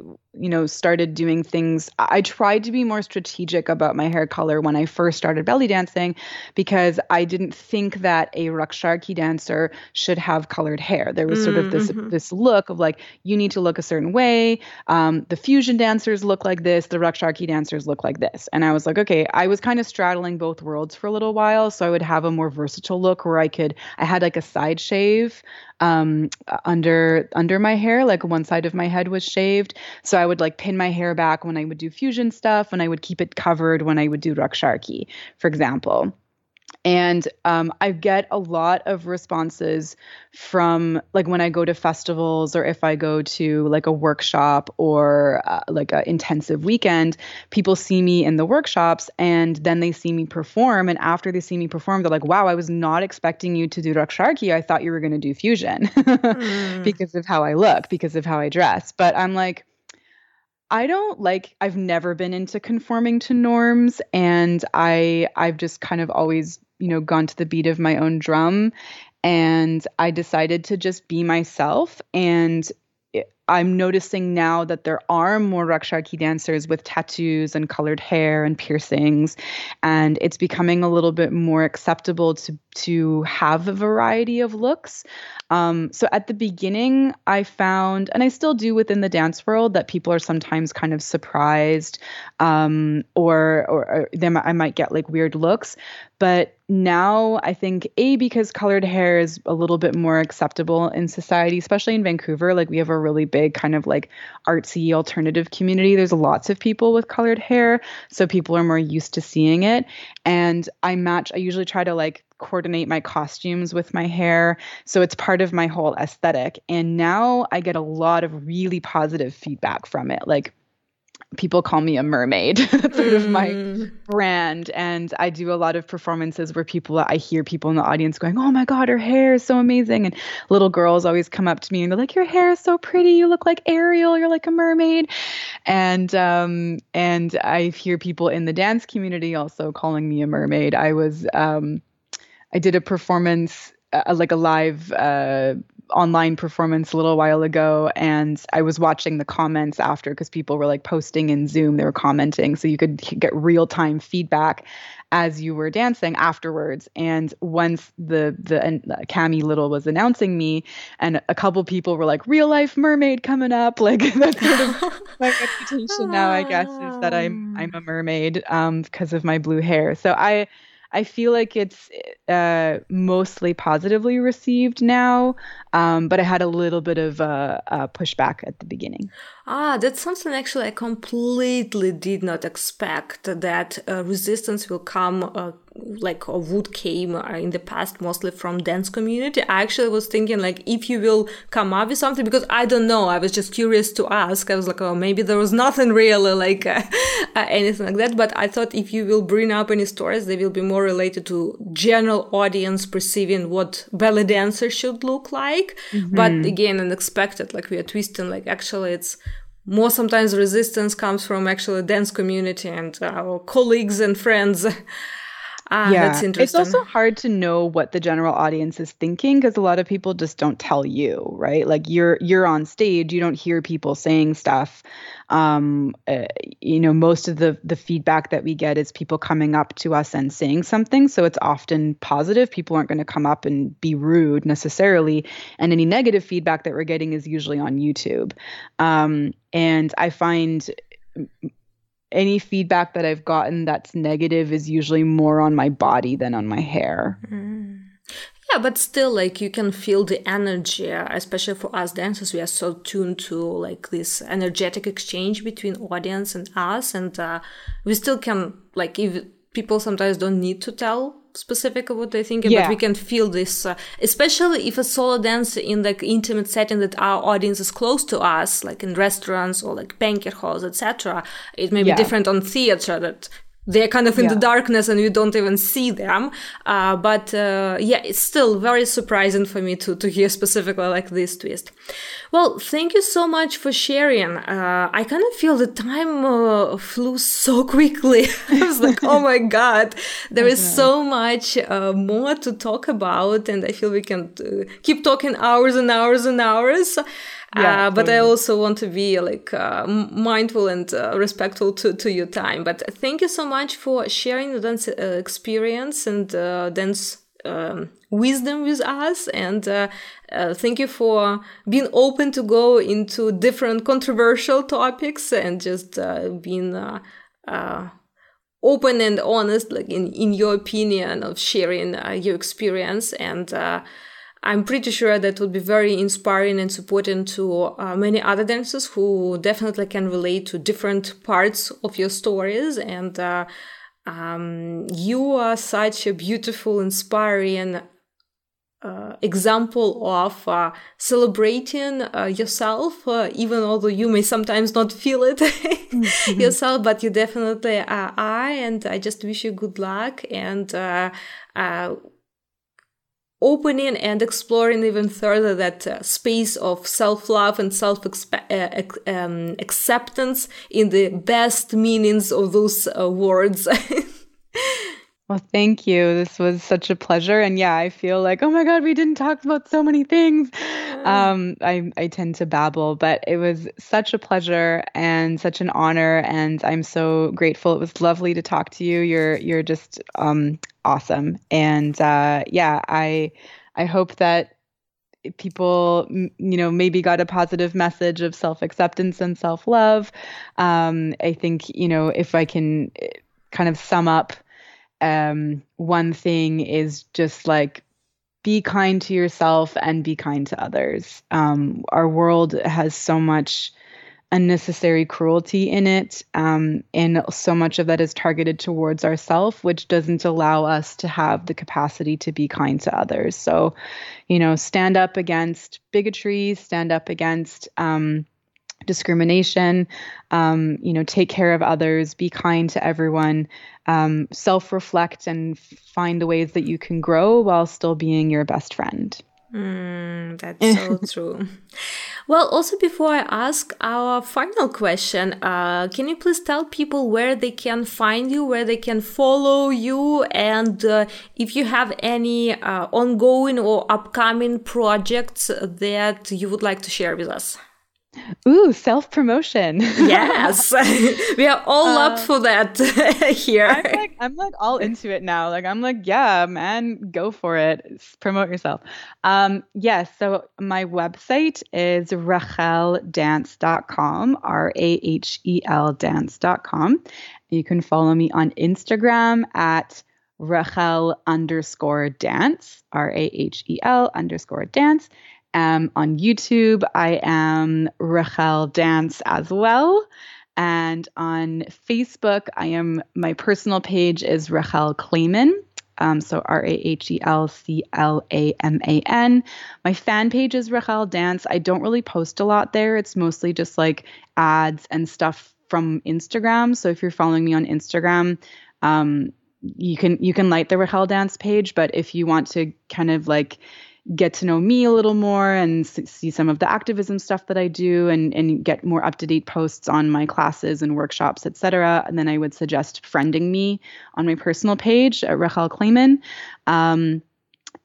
started doing things. I tried to be more strategic about my hair color when I first started belly dancing, because I didn't think that a Rakshaki dancer should have colored hair. There was sort of this look of like, you need to look a certain way. The fusion dancers look like this, the Rakshaki dancers look like this. And I was like, okay, I was kind of straddling both worlds for a little while. So I would have a more versatile look where I had like a side shave, under my hair, like one side of my head was shaved. So I would like pin my hair back when I would do fusion stuff, and I would keep it covered when I would do Rakshaki, for example. And I get a lot of responses from like when I go to festivals, or if I go to like a workshop or like an intensive weekend, people see me in the workshops and then they see me perform. And after they see me perform, they're like, wow, I was not expecting you to do Rakshaki. I thought you were going to do fusion because of how I look, because of how I dress. But I'm like, I've never been into conforming to norms, and I've just kind of always, gone to the beat of my own drum, and I decided to just be myself. And I'm noticing now that there are more Rakshaki dancers with tattoos and colored hair and piercings, and it's becoming a little bit more acceptable to have a variety of looks. So at the beginning, I found, and I still do within the dance world, that people are sometimes kind of surprised, I might get like weird looks. But now I think, because colored hair is a little bit more acceptable in society, especially in Vancouver, like we have a really big kind of like artsy alternative community. There's lots of people with colored hair, so people are more used to seeing it. And I usually try to like coordinate my costumes with my hair, so it's part of my whole aesthetic. And now I get a lot of really positive feedback from it. Like, people call me a mermaid, that's sort of my brand. And I do a lot of performances where I hear people in the audience going, oh my God, her hair is so amazing. And little girls always come up to me and they're like, your hair is so pretty. You look like Ariel. You're like a mermaid. And I hear people in the dance community also calling me a mermaid. I did a performance, like a live, online performance a little while ago, and I was watching the comments after, because people were like posting in Zoom, they were commenting, so you could get real-time feedback as you were dancing afterwards. And once the Cammie Little was announcing me, and a couple people were like, real life mermaid coming up, like that's sort of my reputation now, I guess, is that I'm a mermaid because of my blue hair. So I feel like it's mostly positively received now, but I had a little bit of a pushback at the beginning. That's something actually I completely did not expect, that resistance will come came in the past mostly from dance community. I actually was thinking like, if you will come up with something, because I don't know, I was just curious to ask. I was like, oh, maybe there was nothing really like anything like that. But I thought if you will bring up any stories, they will be more related to general audience perceiving what belly dancer should look like. Mm-hmm. But again, unexpected, like we are twisting, like actually it's more sometimes resistance comes from actually dance community and our colleagues and friends. Yeah, that's interesting. It's also hard to know what the general audience is thinking, because a lot of people just don't tell you, right? Like you're on stage, you don't hear people saying stuff. Most of the feedback that we get is people coming up to us and saying something. So it's often positive. People aren't going to come up and be rude necessarily. And any negative feedback that we're getting is usually on YouTube. And I find any feedback that I've gotten that's negative is usually more on my body than on my hair. Yeah, but still, like, you can feel the energy, especially for us dancers. We are so tuned to, like, this energetic exchange between audience and us. And we still can, like, if people sometimes don't need to tell specific of what they think, but we can feel this, especially if a solo dance in like intimate setting that our audience is close to us, like in restaurants or like banquet halls, etc. It may be different on theater, that They're kind of in the darkness and you don't even see them. But it's still very surprising for me to hear specifically like this twist. Well, thank you so much for sharing. I kind of feel the time flew so quickly. I was like, oh my God, there is so much more to talk about. And I feel we can keep talking hours and hours and hours. But I also want to be like mindful and respectful to your time. But thank you so much for sharing the dance experience and dance wisdom with us. And thank you for being open to go into different controversial topics and just being open and honest, like in your opinion of sharing your experience. And I'm pretty sure that would be very inspiring and supporting to many other dancers who definitely can relate to different parts of your stories. And you are such a beautiful, inspiring example of celebrating yourself, even although you may sometimes not feel it yourself, but you definitely are. And I just wish you good luck and opening and exploring even further that space of self-love and self-acceptance in the best meanings of those words. Well, thank you. This was such a pleasure. And yeah, I feel like, oh my God, we didn't talk about so many things. I tend to babble, but it was such a pleasure and such an honor. And I'm so grateful. It was lovely to talk to you. You're just awesome. And I hope that people, maybe got a positive message of self-acceptance and self-love. I think, if I can kind of sum up, one thing is just like, be kind to yourself and be kind to others. Our world has so much unnecessary cruelty in it. And so much of that is targeted towards ourselves, which doesn't allow us to have the capacity to be kind to others. So, stand up against bigotry, stand up against, discrimination, take care of others, be kind to everyone, self-reflect and find the ways that you can grow while still being your best friend. That's so true. Well, also before I ask our final question, can you please tell people where they can find you, where they can follow you, and if you have any ongoing or upcoming projects that you would like to share with us? Ooh, self-promotion. Yes. We are all up for that here. I'm all into it now. Yeah, man, go for it. Promote yourself. Yes. Yeah, so my website is racheldance.com, RAHEL dance.com. You can follow me on Instagram at Rahel_dance, RAHEL_dance. On YouTube, I am Rahel Dance as well. And on Facebook, my personal page is Rahel Klayman. So RAHELCLAMAN. My fan page is Rahel Dance. I don't really post a lot there. It's mostly just like ads and stuff from Instagram. So if you're following me on Instagram, you can like the Rahel Dance page. But if you want to kind of like get to know me a little more and see some of the activism stuff that I do and get more up-to-date posts on my classes and workshops, etc. And then I would suggest friending me on my personal page at Rahel Klayman.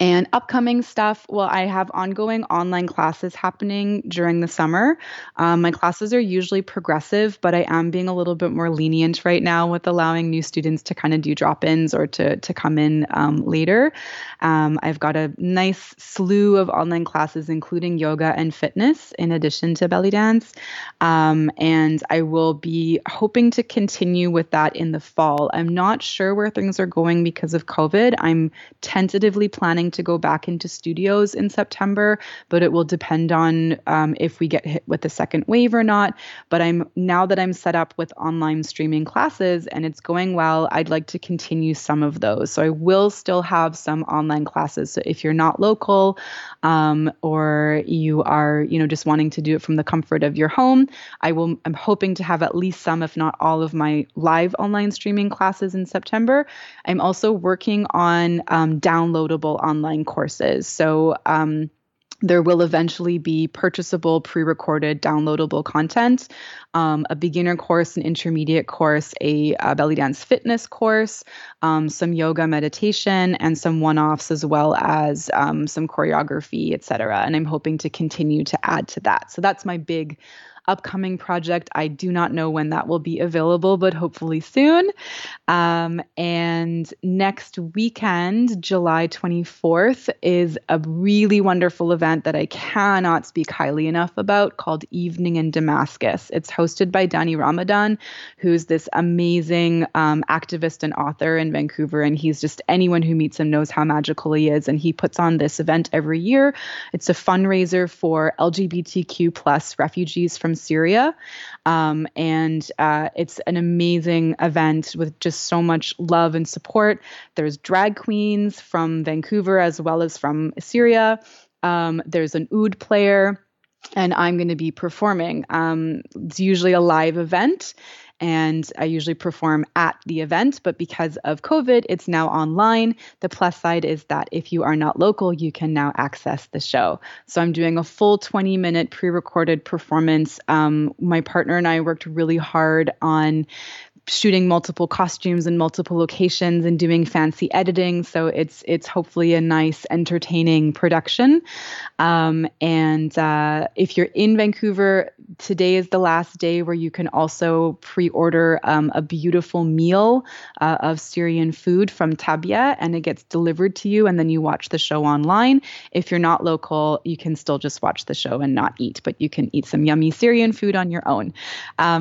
And upcoming stuff, well, I have ongoing online classes happening during the summer. My classes are usually progressive, but I am being a little bit more lenient right now with allowing new students to kind of do drop-ins or to come in later. I've got a nice slew of online classes, including yoga and fitness, in addition to belly dance. And I will be hoping to continue with that in the fall. I'm not sure where things are going because of COVID. I'm tentatively planning plan to go back into studios in September, but it will depend on if we get hit with the second wave or not. But now that I'm set up with online streaming classes and it's going well, I'd like to continue some of those. So I will still have some online classes. So if you're not local or you are, just wanting to do it from the comfort of your home, I'm hoping to have at least some, if not all, of my live online streaming classes in September. I'm also working on downloadable online courses. So there will eventually be purchasable, pre-recorded, downloadable content, a beginner course, an intermediate course, a belly dance fitness course, some yoga meditation, and some one-offs, as well as some choreography, etc. And I'm hoping to continue to add to that. So that's my big upcoming project. I do not know when that will be available, but hopefully soon. And next weekend, July 24th, is a really wonderful event that I cannot speak highly enough about called Evening in Damascus. It's hosted by Danny Ramadan, who's this amazing activist and author in Vancouver. And he's just, anyone who meets him knows how magical he is. And he puts on this event every year. It's a fundraiser for LGBTQ+ refugees from Syria. And it's an amazing event with just so much love and support. There's drag queens from Vancouver as well as from Syria. There's an oud player, and I'm going to be performing. It's usually a live event, and I usually perform at the event, but because of COVID, it's now online. The plus side is that if you are not local, you can now access the show. So I'm doing a full 20-minute pre-recorded performance. My partner and I worked really hard on shooting multiple costumes in multiple locations and doing fancy editing. So it's hopefully a nice, entertaining production. And if you're in Vancouver, today is the last day where you can also pre-order a beautiful meal of Syrian food from Tabia, and it gets delivered to you, and then you watch the show online. If you're not local, you can still just watch the show and not eat, but you can eat some yummy Syrian food on your own.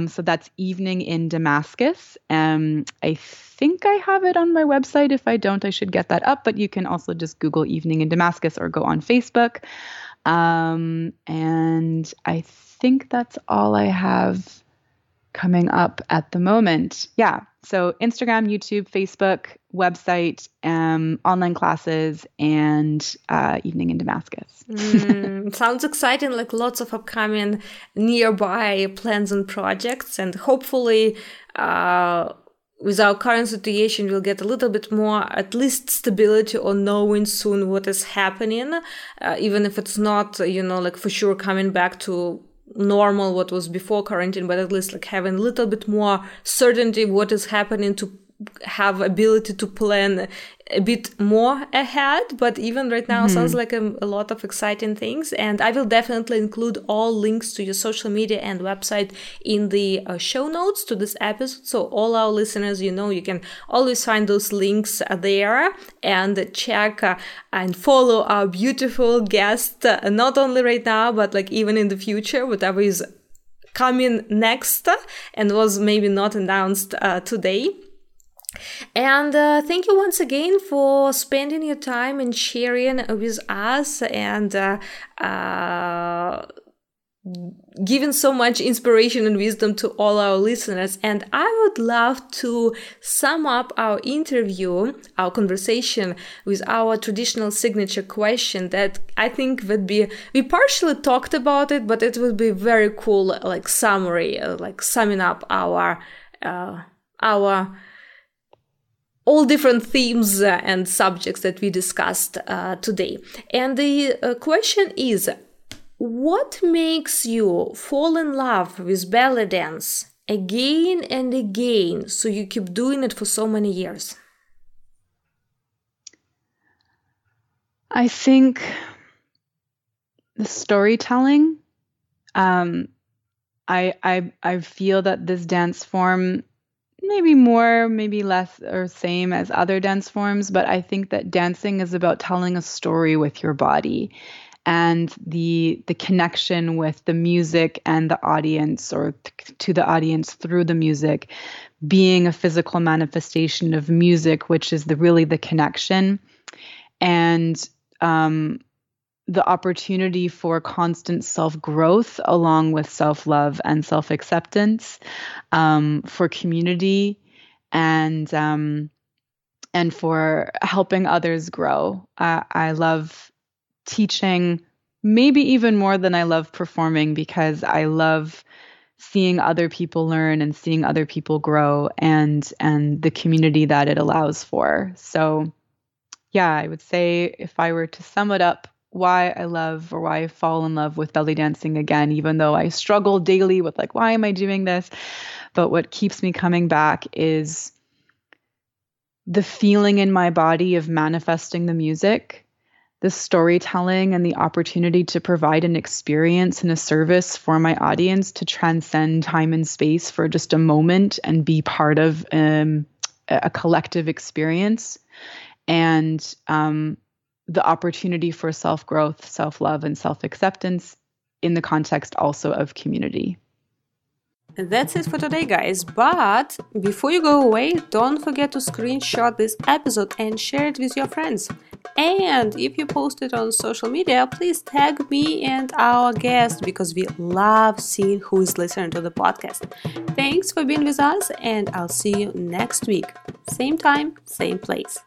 So that's Evening in Damascus. I think I have it on my website. If I don't, I should get that up, but you can also just Google Evening in Damascus or go on Facebook. And I think that's all I have coming up at the moment. Yeah. So Instagram, YouTube, Facebook, website, online classes, and Evening in Damascus. Sounds exciting, like lots of upcoming nearby plans and projects. And hopefully with our current situation, we'll get a little bit more, at least stability on knowing soon what is happening, even if it's not, for sure coming back to normal, what was before quarantine, but at least having a little bit more certainty what is happening, to have ability to plan a bit more ahead. But even right now, sounds like a lot of exciting things. And I will definitely include all links to your social media and website in the show notes to this episode. So all our listeners, you can always find those links there and check and follow our beautiful guest, not only right now, but even in the future, whatever is coming next and was maybe not announced today. And thank you once again for spending your time and sharing with us and giving so much inspiration and wisdom to all our listeners. And I would love to sum up our interview, our conversation, with our traditional signature question that I think we partially talked about it, but it would be very cool, summary, summing up our all different themes and subjects that we discussed today. And the question is, what makes you fall in love with belly dance again and again, so you keep doing it for so many years? I think the storytelling. I feel that this dance form, maybe more, maybe less, or same as other dance forms, but I think that dancing is about telling a story with your body, and the connection with the music and the audience, or to the audience through the music, being a physical manifestation of music, which is really the connection. And the opportunity for constant self-growth along with self-love and self-acceptance, for community and for helping others grow. I love teaching maybe even more than I love performing, because I love seeing other people learn and seeing other people grow and the community that it allows for. So yeah, I would say if I were to sum it up, why I love or why I fall in love with belly dancing again, even though I struggle daily with like, why am I doing this? But what keeps me coming back is the feeling in my body of manifesting the music, the storytelling, and the opportunity to provide an experience and a service for my audience to transcend time and space for just a moment and be part of a collective experience. And the opportunity for self-growth, self-love, and self-acceptance in the context also of community. And that's it for today, guys. But before you go away, don't forget to screenshot this episode and share it with your friends. And if you post it on social media, please tag me and our guest, because we love seeing who is listening to the podcast. Thanks for being with us, and I'll see you next week. Same time, same place.